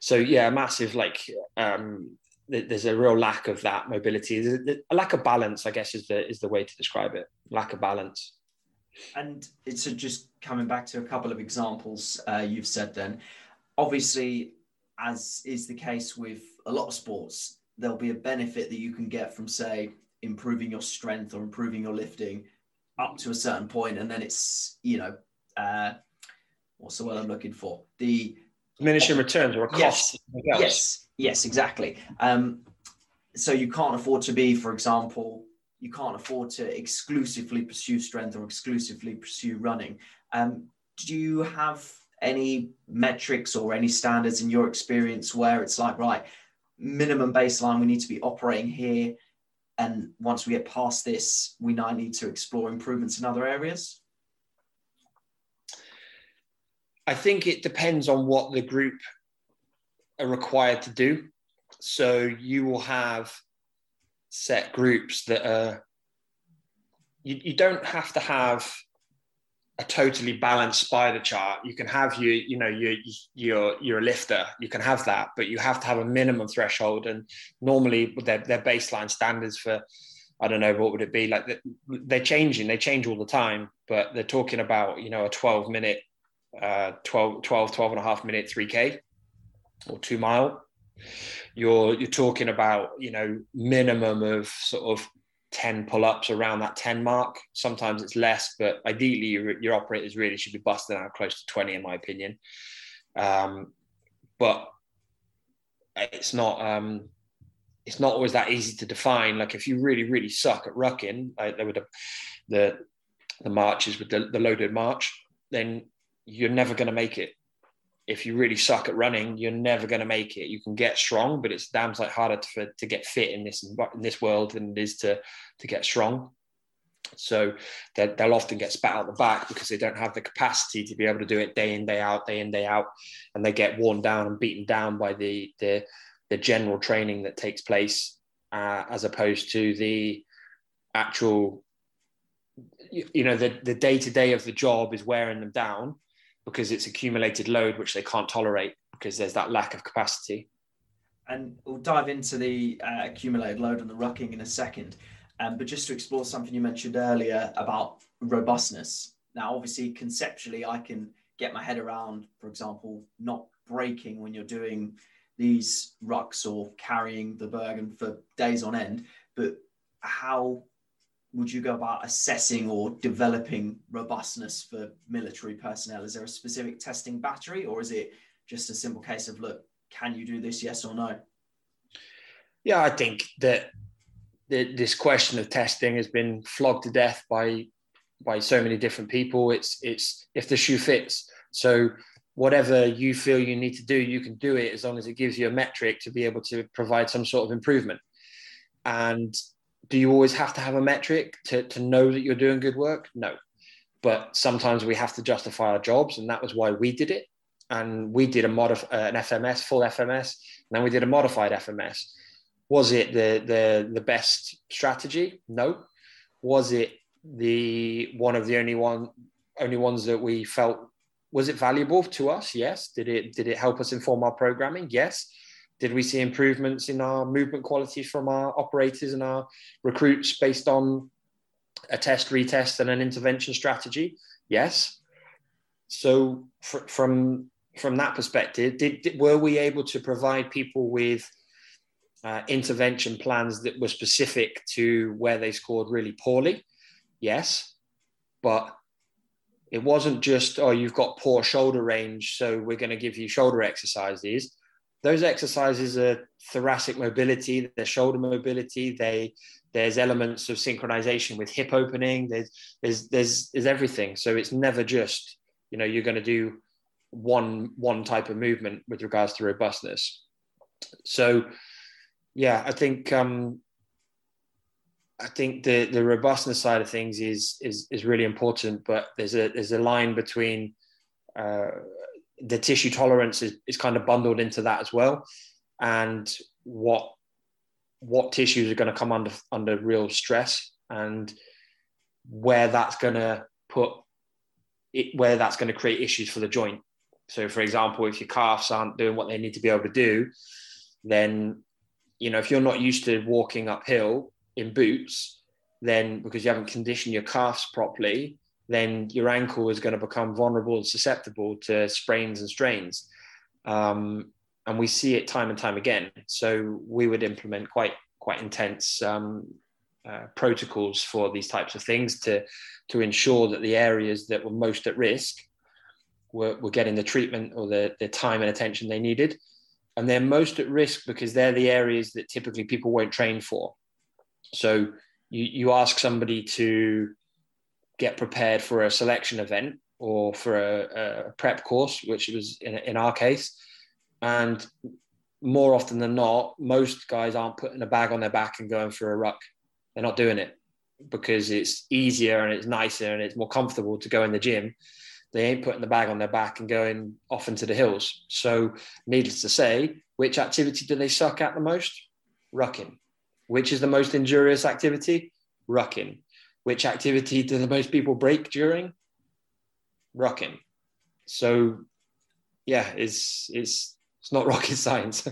So yeah, a massive, like, um, th- there's a real lack of that mobility. There's a lack of balance, I guess, is the is the way to describe it. Lack of balance. And it's a, just coming back to a couple of examples uh, you've said then, obviously, as is the case with a lot of sports, there'll be a benefit that you can get from, say, improving your strength or improving your lifting up to a certain point, and then it's, you know, uh, what's the word I'm looking for? The diminishing returns or a cost. Yes, yes, yes, exactly. Um, so you can't afford to be, for example, you can't afford to exclusively pursue strength or exclusively pursue running. Um, do you have any metrics or any standards in your experience where it's like, right, minimum baseline, we need to be operating here, and once we get past this, we now need to explore improvements in other areas? I think it depends on what the group are required to do. So you will have set groups that are, you, you don't have to have a totally balanced spider chart. You can have your, you know, your, your, you're a lifter, you can have that, but you have to have a minimum threshold. And normally their, their baseline standards for, I don't know, what would it be? Like they're changing, they change all the time, but they're talking about, you know, a twelve minute, uh, twelve, twelve, twelve and a half minute three K or two mile. You're, you're talking about, you know, minimum of sort of ten pull-ups around that ten mark. Sometimes it's less, but ideally your, your operators really should be busting out close to twenty, in my opinion. Um, but it's not um, it's not always that easy to define. Like if you really, really suck at rucking, like there were the, the the marches with the, the loaded march, then you're never going to make it. If you really suck at running, you're never going to make it. You can get strong, but it's damn sight harder to, to get fit in this in this world than it is to, to get strong. So they'll often get spat out the back because they don't have the capacity to be able to do it day in, day out, day in, day out. And they get worn down and beaten down by the the, the general training that takes place uh, as opposed to the actual, you, you know, the, the day-to-day of the job is wearing them down, because it's accumulated load, which they can't tolerate because there's that lack of capacity. And we'll dive into the uh, accumulated load and the rucking in a second. Um, but just to explore something you mentioned earlier about robustness. Now, obviously, conceptually, I can get my head around, for example, not breaking when you're doing these rucks or carrying the Bergen for days on end. But how would you go about assessing or developing robustness for military personnel? Is there a specific testing battery, or is it just a simple case of, look, can you do this, yes or no? Yeah, I think that the, this question of testing has been flogged to death by by so many different people. It's it's if the shoe fits. So whatever you feel you need to do, you can do it as long as it gives you a metric to be able to provide some sort of improvement. And do you always have to have a metric to, to know that you're doing good work? No. But sometimes we have to justify our jobs, and that was why we did it. And we did a modif- uh, an F M S, full F M S, and then we did a modified F M S. Was it the the, the best strategy? No. was it the one of the only one only ones that we felt, was it valuable to us? Yes. Did it did it help us inform our programming? Yes. Did we see improvements in our movement quality from our operators and our recruits based on a test, retest, and an intervention strategy? Yes. So fr- from from that perspective, did, did were we able to provide people with uh, intervention plans that were specific to where they scored really poorly? Yes. But it wasn't just, oh, you've got poor shoulder range, so we're going to give you shoulder exercises. Those exercises are thoracic mobility, they're shoulder mobility, they there's elements of synchronization with hip opening, there's there's there's, there's everything. So it's never just, you know, you're going to do one one type of movement with regards to robustness. So yeah, I think um, I think the the robustness side of things is is is really important, but there's a there's a line between uh, the tissue tolerance is, is kind of bundled into that as well, and what what tissues are going to come under under real stress, and where that's going to put it, where that's going to create issues for the joint. So, for example, if your calves aren't doing what they need to be able to do, then, you know, if you're not used to walking uphill in boots, then because you haven't conditioned your calves properly, then your ankle is going to become vulnerable and susceptible to sprains and strains. Um, and we see it time and time again. So we would implement quite quite intense um, uh, protocols for these types of things to, to ensure that the areas that were most at risk were, were getting the treatment or the, the time and attention they needed. And they're most at risk because they're the areas that typically people won't train for. So you, you ask somebody to get prepared for a selection event or for a, a prep course, which was in, in our case. And more often than not, most guys aren't putting a bag on their back and going for a ruck. They're not doing it because it's easier and it's nicer and it's more comfortable to go in the gym. They ain't putting the bag on their back and going off into the hills. So needless to say, which activity do they suck at the most? Rucking. Which is the most injurious activity? Rucking. Which activity do the most people break during? Rucking. So yeah, it's it's it's not rocket science.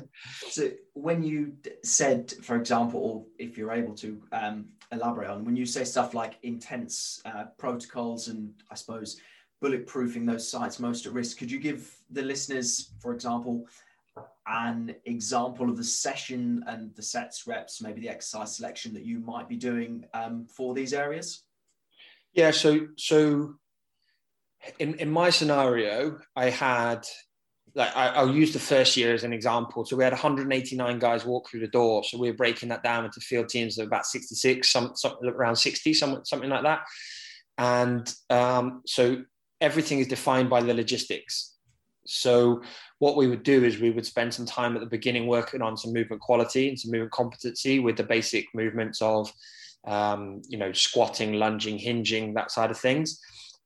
So when you said, for example, or if you're able to um, elaborate on, when you say stuff like intense uh, protocols and I suppose bulletproofing those sites most at risk, could you give the listeners, for example, an example of the session and the sets, reps, maybe the exercise selection that you might be doing um, for these areas? Yeah, so so in, in my scenario, I had, like, I, I'll use the first year as an example. So we had one hundred eighty-nine guys walk through the door. So we were breaking that down into field teams of about sixty-six, some, some around sixty, some, something like that. And um, so everything is defined by the logistics. So what we would do is we would spend some time at the beginning working on some movement quality and some movement competency with the basic movements of, um, you know, squatting, lunging, hinging, that side of things.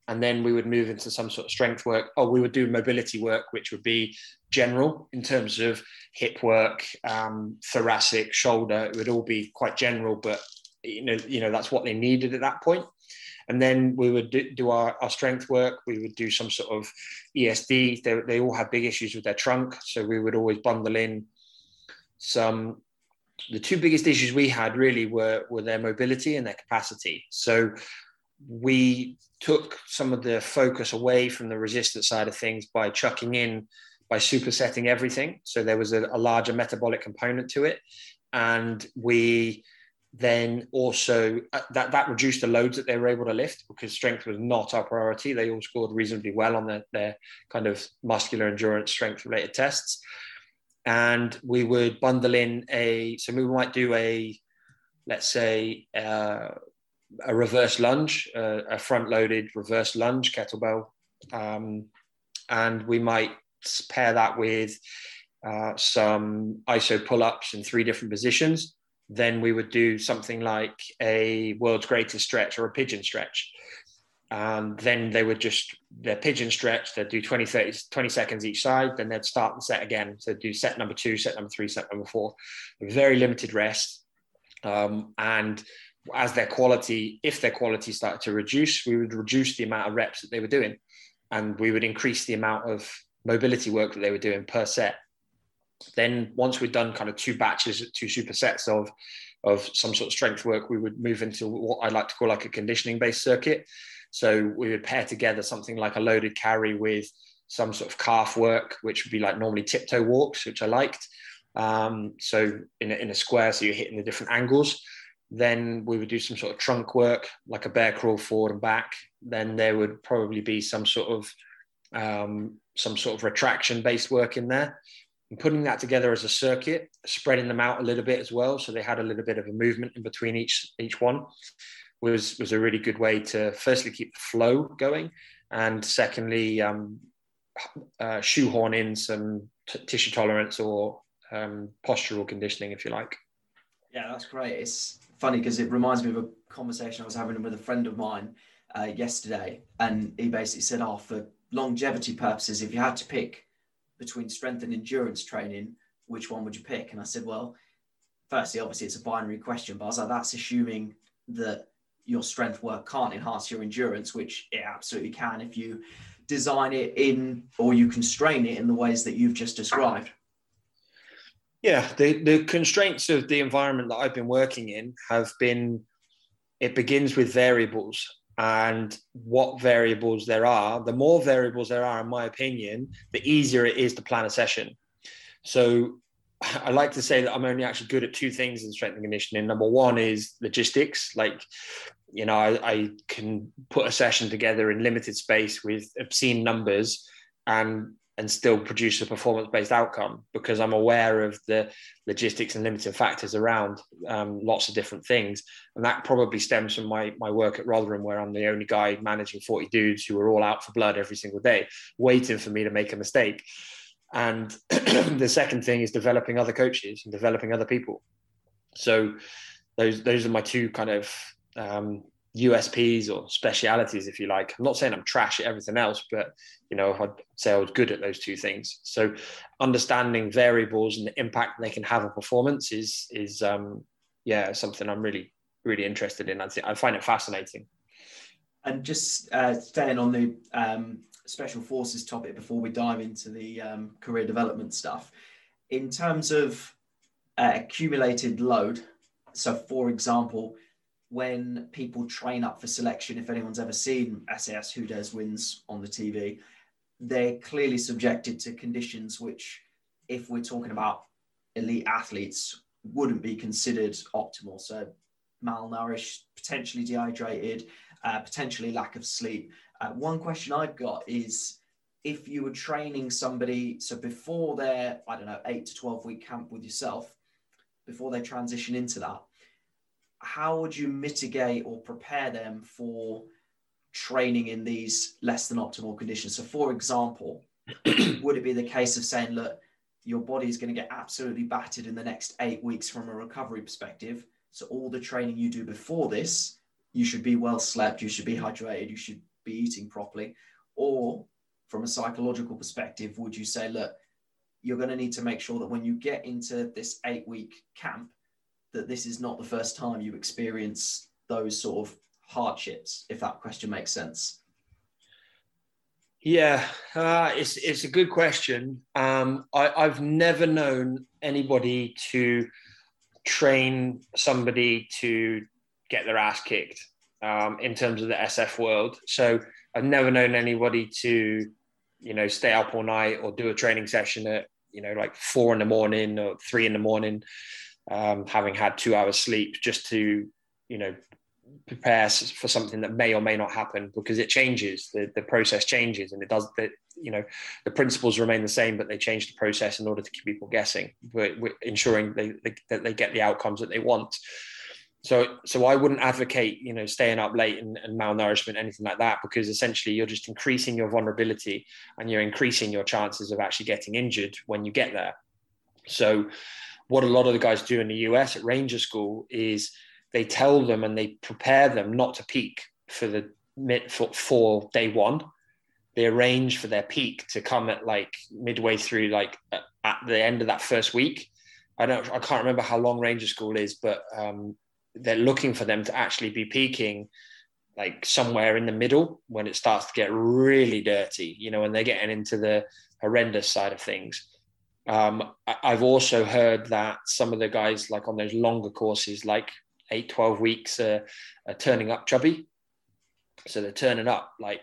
And then we would move into some sort of strength work. Or we would do mobility work, which would be general in terms of hip work, um, thoracic, shoulder. It would all be quite general, but, you know, you know that's what they needed at that point. And then we would do, do our, our strength work. We would do some sort of E S D. They, they all have big issues with their trunk. So we would always bundle in some. The two biggest issues we had really were, were their mobility and their capacity. So we took some of the focus away from the resistance side of things by chucking in, by supersetting everything. So there was a, a larger metabolic component to it. And we... then also uh, that, that reduced the loads that they were able to lift because strength was not our priority. They all scored reasonably well on their, their kind of muscular endurance strength related tests. And we would bundle in a, so we might do a, let's say uh, a reverse lunge, uh, a front loaded reverse lunge kettlebell. Um, and we might pair that with uh, some I S O pull-ups in three different positions. Then we would do something like a world's greatest stretch or a pigeon stretch. Um, then they would just, their pigeon stretch, they'd do twenty, thirty, twenty seconds each side, then they'd start the set again. So do set number two, set number three, set number four. Very limited rest. Um, and as their quality, if their quality started to reduce, we would reduce the amount of reps that they were doing, and we would increase the amount of mobility work that they were doing per set. Then once we'd done kind of two batches, two supersets of of some sort of strength work, we would move into what I like to call like a conditioning based circuit. So we would pair together something like a loaded carry with some sort of calf work, which would be like normally tiptoe walks, which I liked. Um, so in a, in a square, so you're hitting the different angles. Then we would do some sort of trunk work, like a bear crawl forward and back. Then there would probably be some sort of um, some sort of retraction based work in there. And putting that together as a circuit, spreading them out a little bit as well, so they had a little bit of a movement in between each each one, was was a really good way to firstly keep the flow going, and secondly um, uh, shoehorn in some t- tissue tolerance or um, postural conditioning, if you like. Yeah, that's great. It's funny because it reminds me of a conversation I was having with a friend of mine uh, yesterday, and he basically said, "Oh, for longevity purposes, if you had to pick between strength and endurance training, which one would you pick?" And I said, well, firstly, obviously it's a binary question, but I was like, that's assuming that your strength work can't enhance your endurance, which it absolutely can if you design it in, or you constrain it in the ways that you've just described. Yeah, the, the constraints of the environment that I've been working in have been, it begins with variables. And what variables there are, the more variables there are, in my opinion, the easier it is to plan a session. So I like to say that I'm only actually good at two things in strength and conditioning. Number one is logistics. Like, you know, I, I can put a session together in limited space with obscene numbers and and still produce a performance-based outcome, because I'm aware of the logistics and limiting factors around um, lots of different things. And that probably stems from my my work at Rotherham, where I'm the only guy managing forty dudes who are all out for blood every single day, waiting for me to make a mistake. And the second thing is developing other coaches and developing other people. So those those are my two kind of um U S Ps or specialities, if you like. I'm not saying I'm trash at everything else, but, you know, I'd say I was good at those two things. So understanding variables and the impact they can have on performance is, is um, yeah, something I'm really, really interested in. I find it fascinating. And just uh, staying on the um, special forces topic before we dive into the um, career development stuff, in terms of uh, accumulated load, so for example, when people train up for selection, if anyone's ever seen S A S Who Dares Wins on the T V, they're clearly subjected to conditions which, if we're talking about elite athletes, wouldn't be considered optimal. So malnourished, potentially dehydrated, uh, potentially lack of sleep. Uh, one question I've got is, if you were training somebody, so before their, I don't know, eight to twelve week camp with yourself, before they transition into that, how would you mitigate or prepare them for training in these less than optimal conditions? So for example, would it be the case of saying, look, your body is going to get absolutely battered in the next eight weeks from a recovery perspective. So all the training you do before this, you should be well slept, you should be hydrated, you should be eating properly. Or from a psychological perspective, would you say, look, you're going to need to make sure that when you get into this eight week camp, that this is not the first time you experience those sort of hardships, if that question makes sense? Yeah, uh, it's it's a good question. Um, I, I've never known anybody to train somebody to get their ass kicked um, in terms of the S F world. So I've never known anybody to, you know, stay up all night or do a training session at, you know, like four in the morning or three in the morning. Um, having had two hours sleep, just to, you know, prepare for something that may or may not happen, because it changes, the, the process changes, and it does that, you know, the principles remain the same, but they change the process in order to keep people guessing, but we're ensuring they, they, that they get the outcomes that they want. So, so I wouldn't advocate, you know, staying up late and, and malnourishment, anything like that, because essentially you're just increasing your vulnerability and you're increasing your chances of actually getting injured when you get there. So what a lot of the guys do in the U S at Ranger School is they tell them and they prepare them not to peak for the mid for, for day one. They arrange for their peak to come at like midway through, like at the end of that first week. I don't, I can't remember how long Ranger School is, but um, they're looking for them to actually be peaking like somewhere in the middle when it starts to get really dirty, you know, when they're getting into the horrendous side of things. Um, I've also heard that some of the guys like on those longer courses, like eight, twelve weeks uh, are turning up chubby. So they're turning up like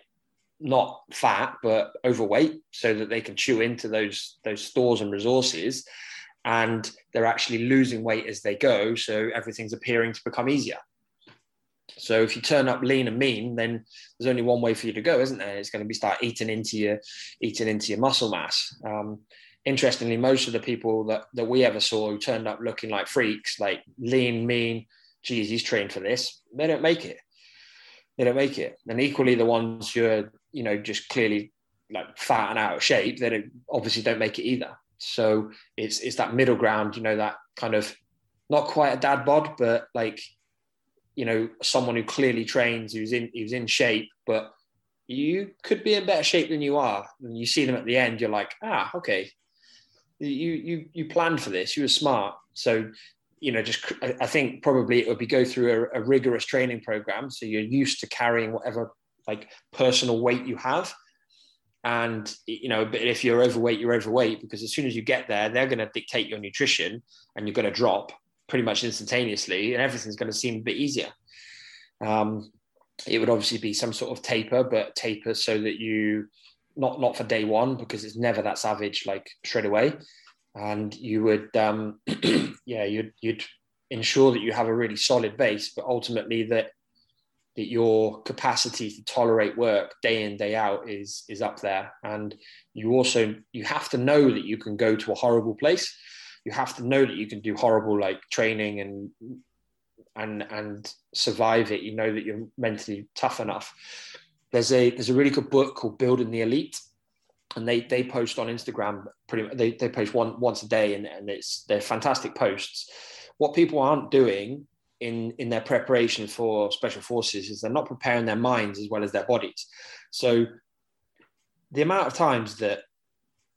not fat, but overweight so that they can chew into those, those stores and resources, and they're actually losing weight as they go. So everything's appearing to become easier. So if you turn up lean and mean, then there's only one way for you to go, isn't there? It's going to be start eating into your, eating into your muscle mass. Um, Interestingly, most of the people that, that we ever saw who turned up looking like freaks, like lean, mean, geez, he's trained for this. They don't make it. They don't make it. And equally, the ones who are, you know, just clearly like fat and out of shape, they don't, obviously don't make it either. So it's it's that middle ground, you know, that kind of not quite a dad bod, but like, you know, someone who clearly trains, who's in who's in shape, but you could be in better shape than you are. And you see them at the end, you're like, ah, okay. You you you planned for this. You were smart. So, you know, just I think probably it would be go through a, a rigorous training program. So you're used to carrying whatever like personal weight you have, and you know, but if you're overweight, you're overweight because as soon as you get there, they're going to dictate your nutrition, and you're going to drop pretty much instantaneously, and everything's going to seem a bit easier. Um, it would obviously be some sort of taper, but taper so that you. not not for day one, because it's never that savage, like straight away. And you would, um, yeah, you'd, you'd ensure that you have a really solid base, but ultimately that that your capacity to tolerate work day in, day out is is up there. And you also, you have to know that you can go to a horrible place. You have to know that you can do horrible, like training and, and, and survive it. You know that you're mentally tough enough. There's a there's a really good book called Building the Elite, and they they post on Instagram pretty much, they, they post one once a day, and, and it's they're fantastic posts. What people aren't doing in, in their preparation for special forces is they're not preparing their minds as well as their bodies. So the amount of times that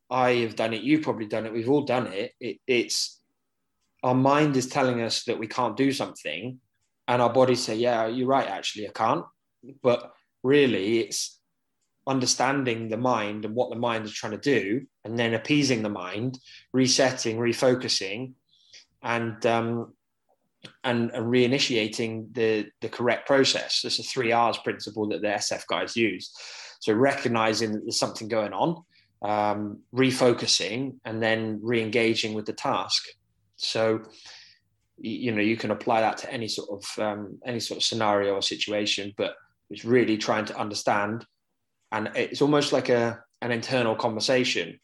I have done it, you've probably done it, we've all done it, it it's our mind is telling us that we can't do something, and our bodies say, yeah, you're right, actually, I can't. But really, it's understanding the mind and what the mind is trying to do, and then appeasing the mind, resetting, refocusing, and um, and, and reinitiating the, the correct process. It's a three R's principle that the S F guys use. So recognizing that there's something going on, um, refocusing, and then re-engaging with the task. So, you know, you can apply that to any sort of um, any sort of scenario or situation, but it's really trying to understand, and it's almost like a an internal conversation.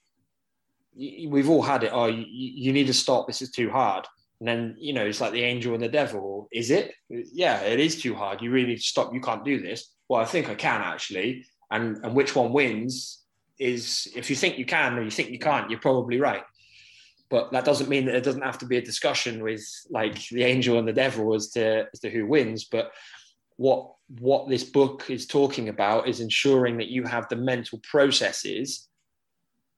We've all had it. Oh, you, you need to stop. This is too hard. And then, you know, it's like the angel and the devil. Is it? Yeah, it is too hard. You really need to stop. You can't do this. Well, I think I can actually. And and which one wins is if you think you can or you think you can't, you're probably right. But that doesn't mean that it doesn't have to be a discussion with like the angel and the devil as to as to who wins. But what what this book is talking about is ensuring that you have the mental processes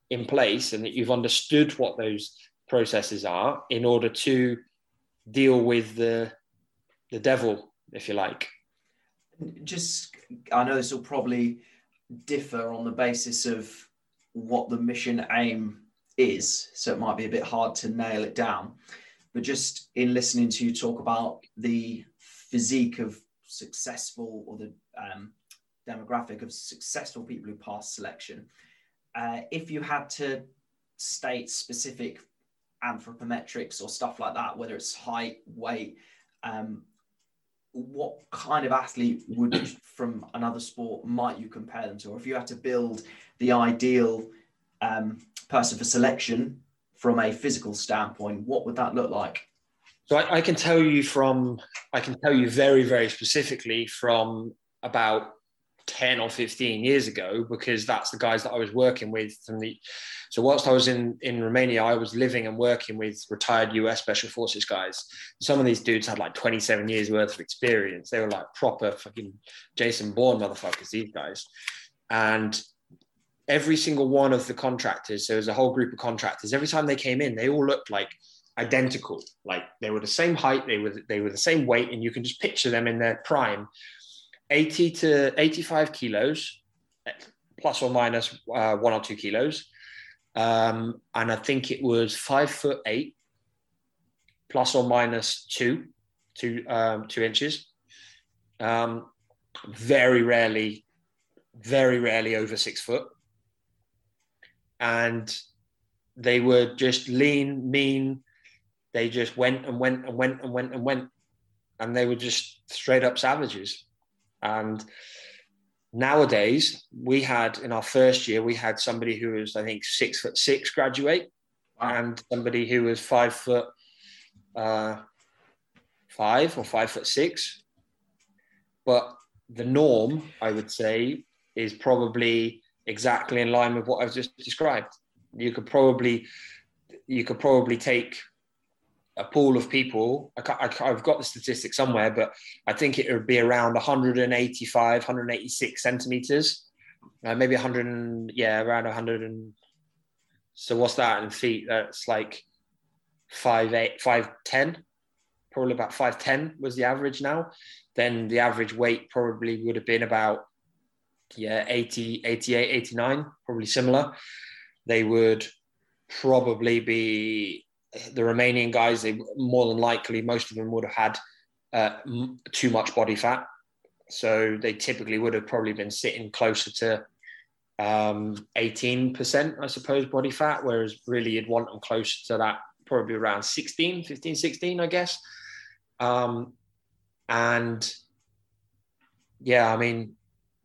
in place and that you've understood what those processes are in order to deal with the the devil, if you like. Just, I know this will probably differ on the basis of what the mission aim is, so it might be a bit hard to nail it down, but just in listening to you talk about the physique of successful, or the um, demographic of successful people who pass selection. Uh, if you had to state specific anthropometrics or stuff like that, whether it's height, weight, um, what kind of athlete would you, from another sport might you compare them to? Or if you had to build the ideal um, person for selection from a physical standpoint, what would that look like? So I, I can tell you from, I can tell you very, very specifically from about ten or fifteen years ago, because that's the guys that I was working with. From the, so whilst I was in, in Romania, I was living and working with retired U S Special Forces guys. Some of these dudes had like twenty-seven years worth of experience. They were like proper fucking Jason Bourne motherfuckers, these guys. And every single one of the contractors, there was a whole group of contractors. Every time they came in, they all looked like identical. Like they were the same height, they were they were the same weight, and you can just picture them in their prime, eighty to eighty-five kilos, plus or minus uh, one or two kilos. Um, and I think it was five foot eight, plus or minus two, two, um, two inches. Um, very rarely, very rarely over six foot. And they were just lean, mean. They just went and went and went and went and went. And they were just straight up savages. And nowadays, we had, in our first year, we had somebody who was, I think, six foot six graduate. Wow. And somebody who was five foot uh, five or five foot six. But the norm, I would say, is probably exactly in line with what I've just described. You could probably, you could probably take a pool of people. I can't, I, I've got the statistic somewhere, but I think it would be around one eighty-five, one eighty-six centimeters, uh, maybe one hundred, yeah, around one hundred. And so what's that in feet? That's like five eight, five ten, probably about five ten was the average now. Then the average weight probably would have been about, yeah, eighty, eighty-eight, eighty-nine, probably similar. They would probably be, the Romanian guys, they more than likely, most of them would have had uh, m- too much body fat. So they typically would have probably been sitting closer to um, eighteen percent, I suppose, body fat, whereas really you'd want them closer to that, probably around sixteen, fifteen, sixteen, I guess. Um, and yeah, I mean,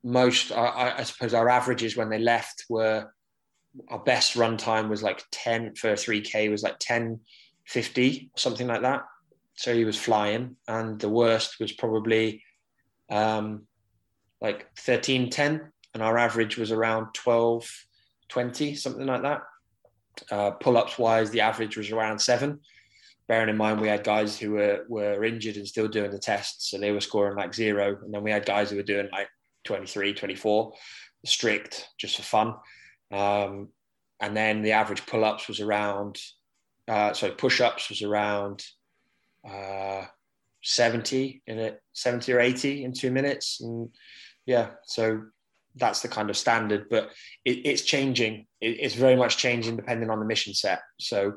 most, I, I suppose our averages when they left were, our best run time was like ten for three K was like ten fifty, something like that. So he was flying. And the worst was probably um, like thirteen ten. And our average was around twelve twenty, something like that. Uh, pull-ups wise, the average was around seven. Bearing in mind, we had guys who were, were injured and still doing the tests. So they were scoring like zero. And then we had guys who were doing like twenty-three, twenty-four, strict, just for fun. Um, and then the average pull-ups was around, uh, sorry, push-ups was around uh, seventy in a, seventy or eighty in two minutes. And yeah, so that's the kind of standard, but it, it's changing. It, it's very much changing depending on the mission set. So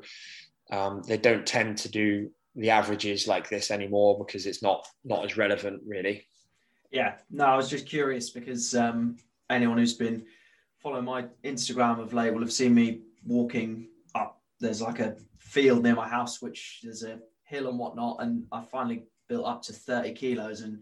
um, they don't tend to do the averages like this anymore because it's not, not as relevant really. Yeah, no, I was just curious because um, anyone who's been follow my Instagram of late will have seen me walking up. There's like a field near my house, which there's a hill and whatnot. And I finally built up to thirty kilos and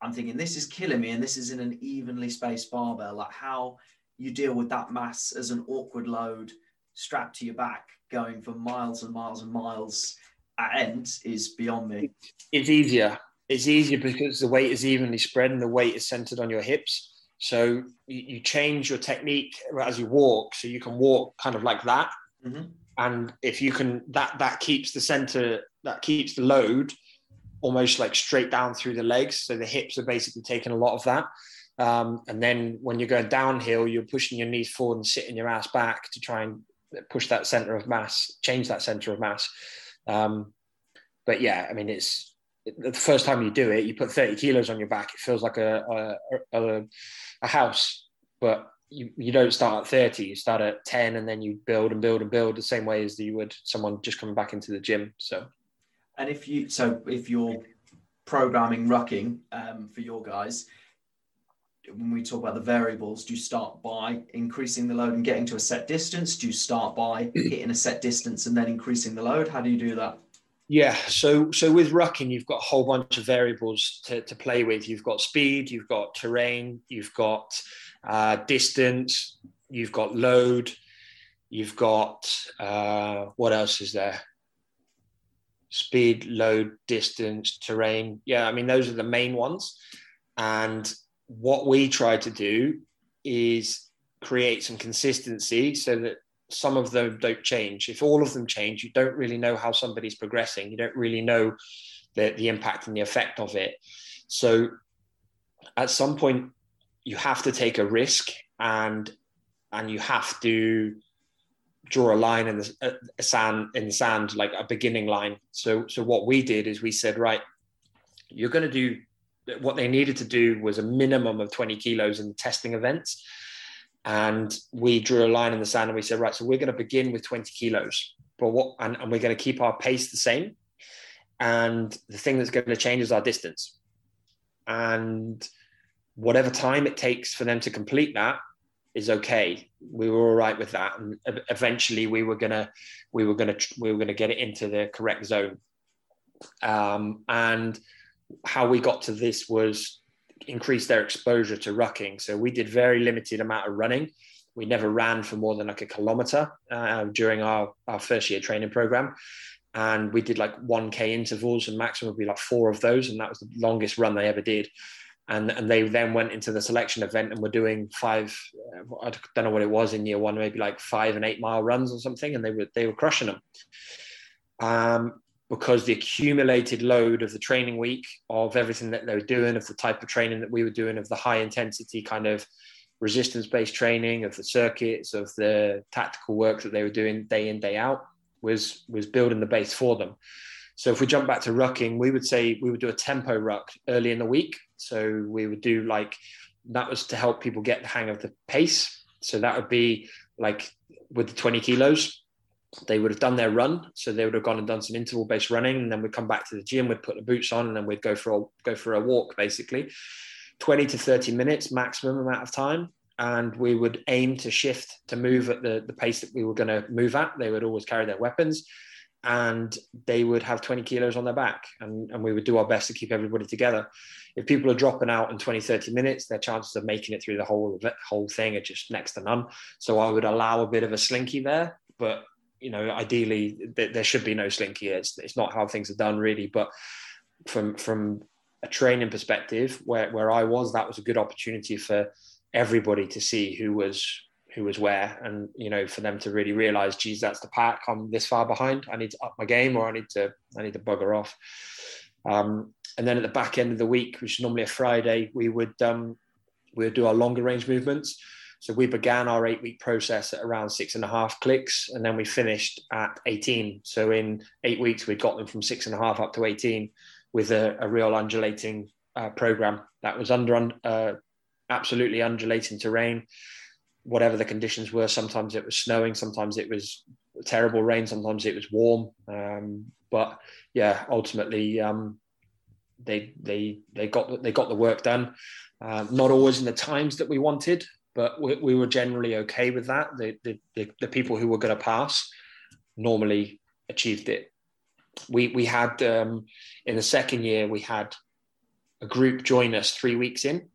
I'm thinking this is killing me. And this is in an evenly spaced barbell, like how you deal with that mass as an awkward load strapped to your back going for miles and miles and miles at end is beyond me. It's easier. It's easier because the weight is evenly spread and the weight is centered on your hips. So you change your technique as you walk. So you can walk kind of like that. Mm-hmm. And if you can, that, that keeps the center, that keeps the load almost like straight down through the legs. So the hips are basically taking a lot of that. Um, and then when you're going downhill, you're pushing your knees forward and sitting your ass back to try and push that center of mass, change that center of mass. Um, but yeah, I mean, it's the first time you do it, you put thirty kilos on your back. It feels like a, a, a, a house, but you, you don't start at thirty, you start at ten and then you build and build and build the same way as you would someone just coming back into the gym. So, and if you, so if you're programming rucking um, for your guys, when we talk about the variables, do you start by increasing the load and getting to a set distance? Do you start by hitting a set distance and then increasing the load? How do you do that? Yeah, so so with rucking, you've got a whole bunch of variables to, to play with. You've got speed, you've got terrain, you've got uh, distance, you've got load, you've got, uh, what else is there? Speed, load, distance, terrain. Yeah, I mean, those are the main ones. And what we try to do is create some consistency so that some of them don't change. If all of them change, you don't really know how somebody's progressing. You don't really know the, the impact and the effect of it. So at some point you have to take a risk and, and you have to draw a line in the a sand in the sand, like a beginning line. So, so what we did is we said, right, you're going to do what they needed to do was a minimum of twenty kilos in the testing events. And we drew a line in the sand and we said, right, so we're going to begin with twenty kilos, but what, and, and we're going to keep our pace the same. And the thing that's going to change is our distance, and whatever time it takes for them to complete that is okay. We were all right with that. And eventually we were going to, we were going to, we were going to get it into the correct zone. Um, and how we got to this was increase their exposure to rucking. So we did very limited amount of running. We never ran for more than like a kilometer uh, during our, our first year training program. And we did like one K intervals, and maximum would be like four of those. And that was the longest run they ever did. And and they then went into the selection event and were doing five, I don't know what it was in year one, maybe like five and eight mile runs or something. And they were, they were crushing them. Um, because the accumulated load of the training week, of everything that they were doing, of the type of training that we were doing, of the high intensity kind of resistance-based training, of the circuits, of the tactical work that they were doing day in, day out, was, was building the base for them. So if we jump back to rucking, we would say we would do a tempo ruck early in the week. So we would do like, that was to help people get the hang of the pace. So that would be like with the twenty kilos, they would have done their run. So they would have gone and done some interval based running. And then we'd come back to the gym, we'd put the boots on, and then we'd go for a, go for a walk, basically twenty to thirty minutes, maximum amount of time. And we would aim to shift, to move at the, the pace that we were going to move at. They would always carry their weapons, and they would have twenty kilos on their back. And, and we would do our best to keep everybody together. If people are dropping out in twenty, thirty minutes, their chances of making it through the whole whole thing are just next to none. So I would allow a bit of a slinky there, but, you know, ideally th- there should be no slinky. It's, it's not how things are done really. But from, from a training perspective, where, where I was, that was a good opportunity for everybody to see who was who was where, and, you know, for them to really realize, geez, that's the pack, I'm this far behind, I need to up my game, or I need to I need to bugger off. Um, and then at the back end of the week, which is normally a Friday, we would um, we would do our longer range movements. So we began our eight week process at around six and a half clicks, and then we finished at eighteen. So in eight weeks, we'd got them from six and a half up to eighteen with a, a real undulating uh, program that was under uh, absolutely undulating terrain. Whatever the conditions were, sometimes it was snowing, sometimes it was terrible rain, sometimes it was warm. Um, but yeah, ultimately um, they they they got they got the work done. Uh, not always in the times that we wanted, but we, we were generally okay with that. The the, the, the people who were going to pass normally achieved it. We we had um, in the second year we had a group join us three weeks in.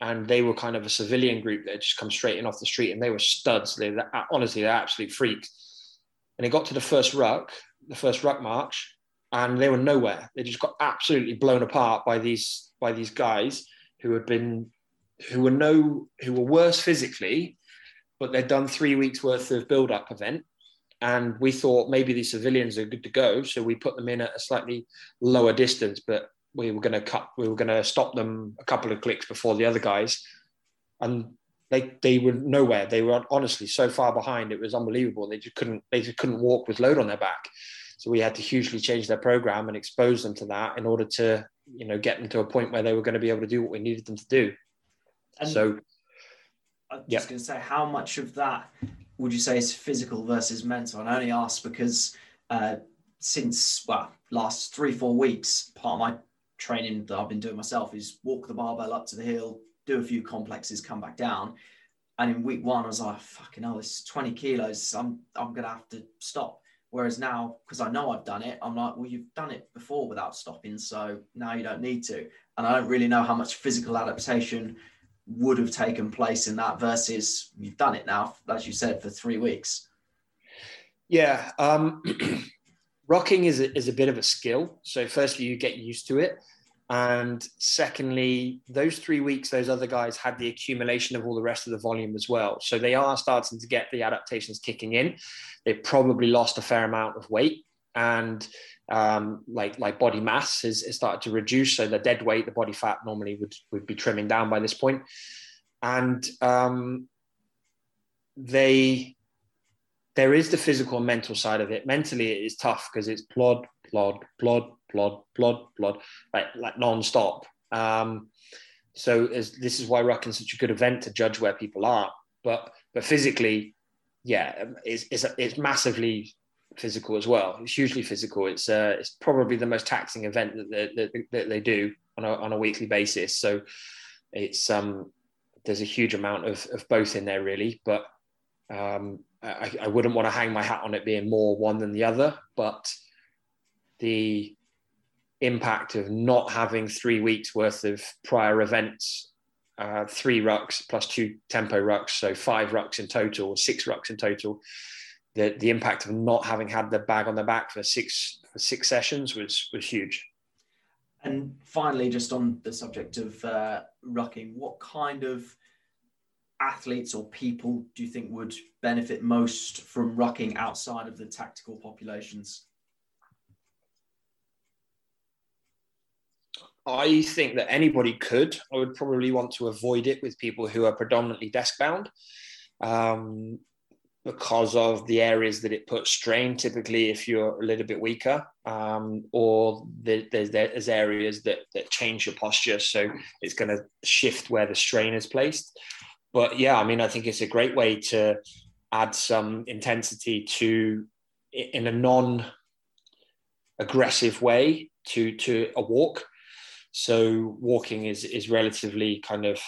And they were kind of a civilian group that had just come straight in off the street, and they were studs. They were, honestly, they're absolute freaks. And it got to the first ruck, the first ruck march, and they were nowhere. They just got absolutely blown apart by these by these guys who had been, who were no, who were worse physically, but they'd done three weeks worth of build-up event. And we thought maybe these civilians are good to go, so we put them in at a slightly lower distance, but we were going to cut, we were going to stop them a couple of clicks before the other guys. And they, they were nowhere. They were honestly so far behind. It was unbelievable. They just couldn't, they just couldn't walk with load on their back. So we had to hugely change their program and expose them to that in order to, you know, get them to a point where they were going to be able to do what we needed them to do. And so I was yeah. going to say, how much of that would you say is physical versus mental? And I only ask because uh, since, well, last three, four weeks, part of my training that I've been doing myself is walk the barbell up to the hill, do a few complexes, come back down. And in week one, I was like, fucking hell, this is twenty kilos. I'm, I'm going to have to stop. Whereas now, because I know I've done it, I'm like, well, you've done it before without stopping, so now you don't need to. And I don't really know how much physical adaptation would have taken place in that versus you've done it now, as you said, for three weeks. Yeah. Um, Rocking is a, is a bit of a skill. So firstly, you get used to it. And secondly, those three weeks, those other guys had the accumulation of all the rest of the volume as well. So they are starting to get the adaptations kicking in. They probably lost a fair amount of weight, and um, like like body mass has started to reduce. So the dead weight, the body fat normally would, would be trimming down by this point. And um, they... there is the physical and mental side of it. Mentally, it is tough because it's plod, plod, plod, plod, plod, plod, like, like nonstop. Um, so as, this is why Ruckin's such a good event to judge where people are. But but physically, yeah, it's it's, it's massively physical as well. It's hugely physical. It's uh, it's probably the most taxing event that they, that, that they do on a on a weekly basis. So it's um there's a huge amount of of both in there really. But um I, I wouldn't want to hang my hat on it being more one than the other. But the impact of not having three weeks worth of prior events, uh, three rucks plus two tempo rucks, so five rucks in total, or six rucks in total. The the impact of not having had the bag on the back for six for six sessions was was huge. And finally, just on the subject of uh, rucking, what kind of athletes or people do you think would benefit most from rucking outside of the tactical populations? I think that anybody could. I would probably want to avoid it with people who are predominantly desk-bound um, because of the areas that it puts strain, typically if you're a little bit weaker, um, or the, there's, there's areas that, that change your posture, so it's going to shift where the strain is placed. But yeah, I mean, I think it's a great way to add some intensity to, in a non-aggressive way, to, to a walk. So walking is, is relatively kind of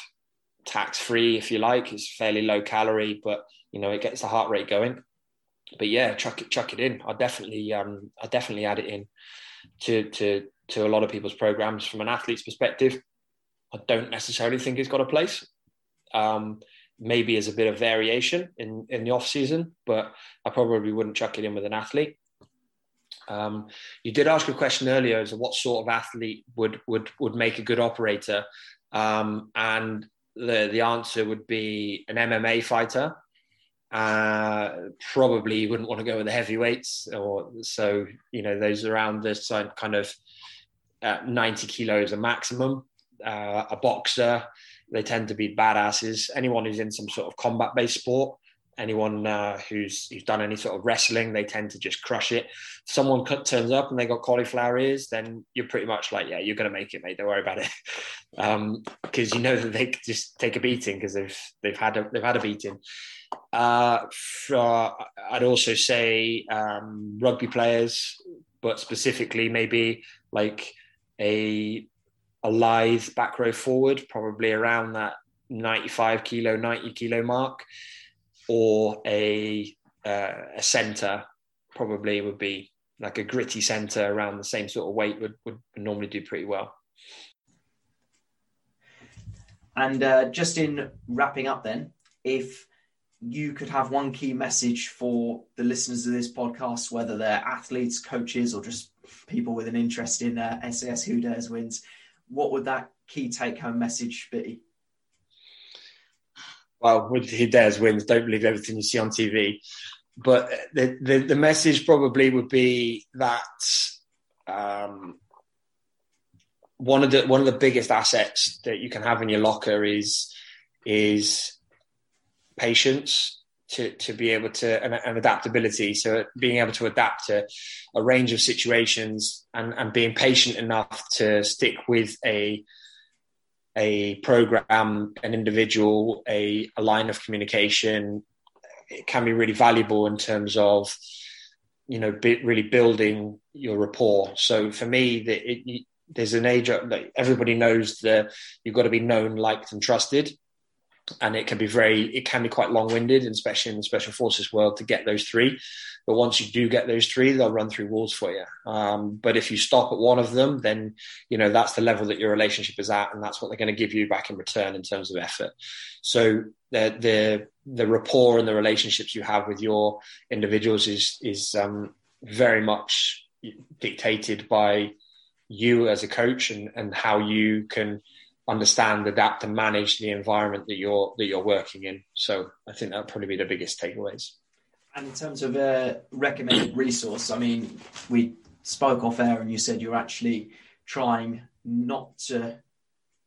tax-free, if you like. It's fairly low calorie, but you know, it gets the heart rate going. But yeah, chuck it, chuck it in. I definitely, um, I definitely add it in to, to, to a lot of people's programs. From an athlete's perspective, I don't necessarily think it's got a place. Um, maybe as a bit of variation in, in the off season, but I probably wouldn't chuck it in with an athlete. Um, you did ask a question earlier as to what sort of athlete would would would make a good operator, um, and the the answer would be an M M A fighter. Uh, probably you wouldn't want to go with the heavyweights, or so you know those around this kind of uh, ninety kilos a maximum. Uh, a boxer, they tend to be badasses. Anyone who's in some sort of combat-based sport, anyone uh, who's who's done any sort of wrestling, they tend to just crush it. If someone cut, turns up and they got cauliflower ears, then you're pretty much like, yeah, you're going to make it, mate. Don't worry about it, because um, you know that they could just take a beating because they've they've had a they've had a beating. Uh, for, I'd also say um, rugby players, but specifically maybe like a a lithe back row forward, probably around that ninety-five kilo, ninety kilo mark, or a uh, a centre probably would be like a gritty centre around the same sort of weight would, would normally do pretty well. And uh, just in wrapping up then, if you could have one key message for the listeners of this podcast, whether they're athletes, coaches, or just people with an interest in uh, S A S Who Dares Wins, what would that key take-home message be? Well, with Who Dares Wins, don't believe everything you see on T V. But the the, the message probably would be that um, one of the one of the biggest assets that you can have in your locker is is patience. To, to be able to, and, and adaptability. So being able to adapt to a range of situations and, and being patient enough to stick with a, a program, an individual, a, a line of communication, it can be really valuable in terms of, you know, be, really building your rapport. So for me, the, it, you, there's an age of, like, everybody knows that you've got to be known, liked and trusted. And it can be very, it can be quite long-winded, especially in the special forces world, to get those three. But once you do get those three, they'll run through walls for you. Um, but if you stop at one of them, then, you know, that's the level that your relationship is at, and that's what they're going to give you back in return in terms of effort. So the the, the rapport and the relationships you have with your individuals is is um, very much dictated by you as a coach, and, and how you can understand, adapt, and manage the environment that you're that you're working in. So I think that'd probably be the biggest takeaways. And in terms of a recommended resource, I mean, we spoke off air, and you said you're actually trying not to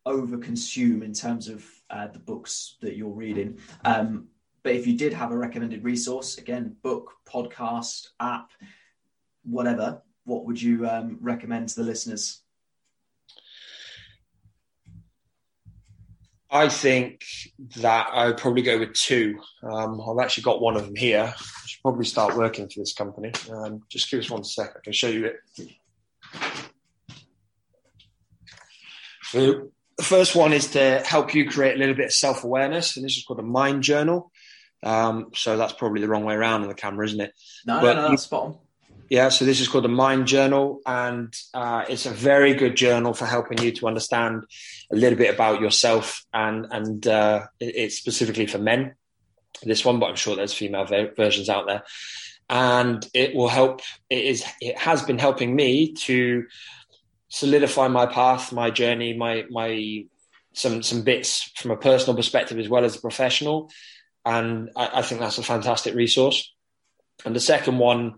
over-consume in terms of uh, the books that you're reading. Um, But if you did have a recommended resource, again, book, podcast, app, whatever, what would you um, recommend to the listeners? I think that I would probably go with two. Um, I've actually got one of them here. I should probably start working for this company. Um, just give us one sec. I can show you it. So the first one is to help you create a little bit of self-awareness. And this is called a Mind Journal. Um, so that's probably the wrong way around on the camera, isn't it? No, but, no, no, that's spot on. Yeah, so this is called the Mind Journal, and uh, it's a very good journal for helping you to understand a little bit about yourself, and and uh, it's specifically for men, this one, but I'm sure there's female versions out there. And it will help, it is, it has been helping me to solidify my path, my journey, my my some some bits from a personal perspective as well as a professional. And I, I think that's a fantastic resource. And the second one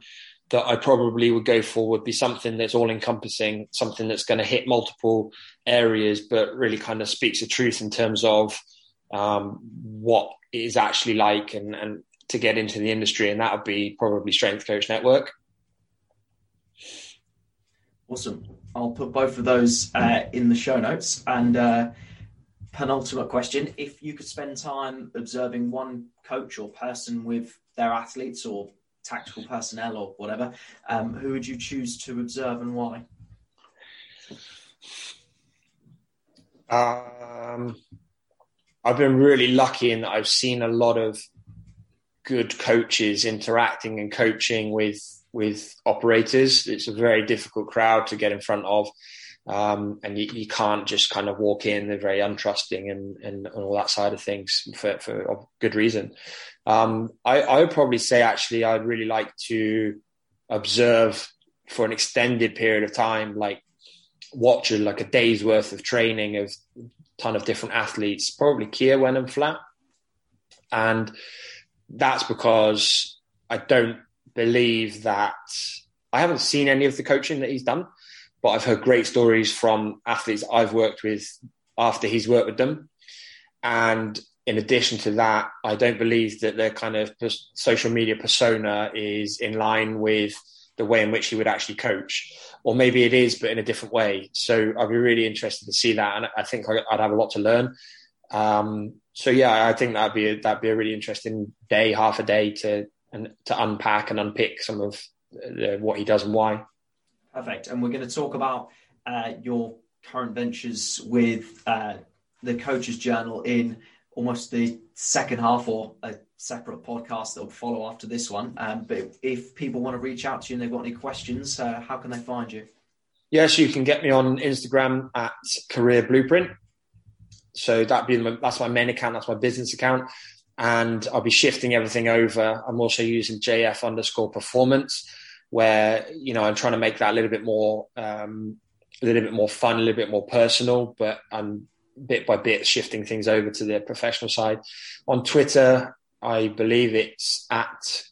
that I probably would go for would be something that's all encompassing, something that's going to hit multiple areas, but really kind of speaks the truth in terms of um, what it is actually like and, and to get into the industry. And that would be probably Strength Coach Network. Awesome. I'll put both of those uh, in the show notes. And uh, penultimate question, if you could spend time observing one coach or person with their athletes or tactical personnel or whatever, um, who would you choose to observe and why? Um, I've been really lucky in that I've seen a lot of good coaches interacting and coaching with with operators. It's a very difficult crowd to get in front of, um, and you, you can't just kind of walk in. They're very untrusting and, and, and all that side of things for, for good reason. Um, I, I would probably say, actually, I'd really like to observe for an extended period of time, like watch a, like a day's worth of training of a ton of different athletes, probably Kia, Wen and Flat. And that's because I don't believe that I haven't seen any of the coaching that he's done, but I've heard great stories from athletes I've worked with after he's worked with them. And in addition to that, I don't believe that their kind of social media persona is in line with the way in which he would actually coach. Or maybe it is, but in a different way. So I'd be really interested to see that. And I think I'd have a lot to learn. Um, so, yeah, I think that'd be a, that'd be a really interesting day, half a day to and to unpack and unpick some of the, what he does and why. Perfect. And we're going to talk about uh, your current ventures with uh, the Coach's Journal in almost the second half, or a separate podcast that will follow after this one. Um, but if people want to reach out to you and they've got any questions, uh, how can they find you? Yes, you can get me on Instagram at Career Blueprint. So that'd be my, that's my main account. That's my business account. And I'll be shifting everything over. I'm also using J F underscore performance, where, you know, I'm trying to make that a little bit more, um, a little bit more fun, a little bit more personal, but I'm, bit by bit shifting things over to the professional side. On Twitter, I believe it's at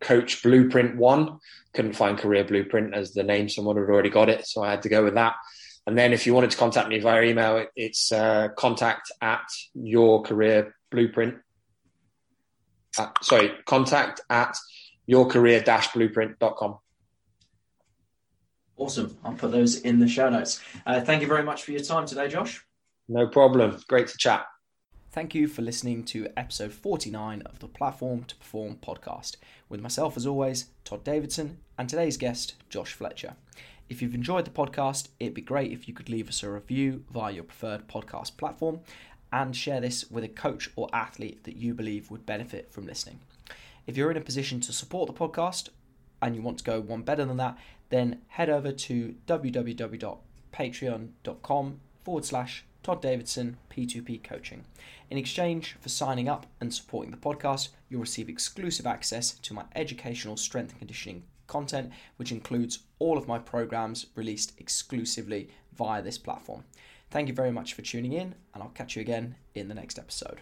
Coach Blueprint One. Couldn't find Career Blueprint as the name, someone had already got it, so I had to go with that. And then if you wanted to contact me via email, it's uh, contact at your career blueprint. Uh, sorry, contact at your career dash blueprint dot com. Awesome. I'll put those in the show notes. Uh, thank you very much for your time today, Josh. No problem. Great to chat. Thank you for listening to episode forty-nine of the Platform to Perform podcast with myself, as always, Todd Davidson, and today's guest, Josh Fletcher. If you've enjoyed the podcast, it'd be great if you could leave us a review via your preferred podcast platform and share this with a coach or athlete that you believe would benefit from listening. If you're in a position to support the podcast and you want to go one better than that, then head over to www.patreon.com forward slash Todd Davidson P two P Coaching. In exchange for signing up and supporting the podcast, you'll receive exclusive access to my educational strength and conditioning content, which includes all of my programs released exclusively via this platform. Thank you very much for tuning in, and I'll catch you again in the next episode.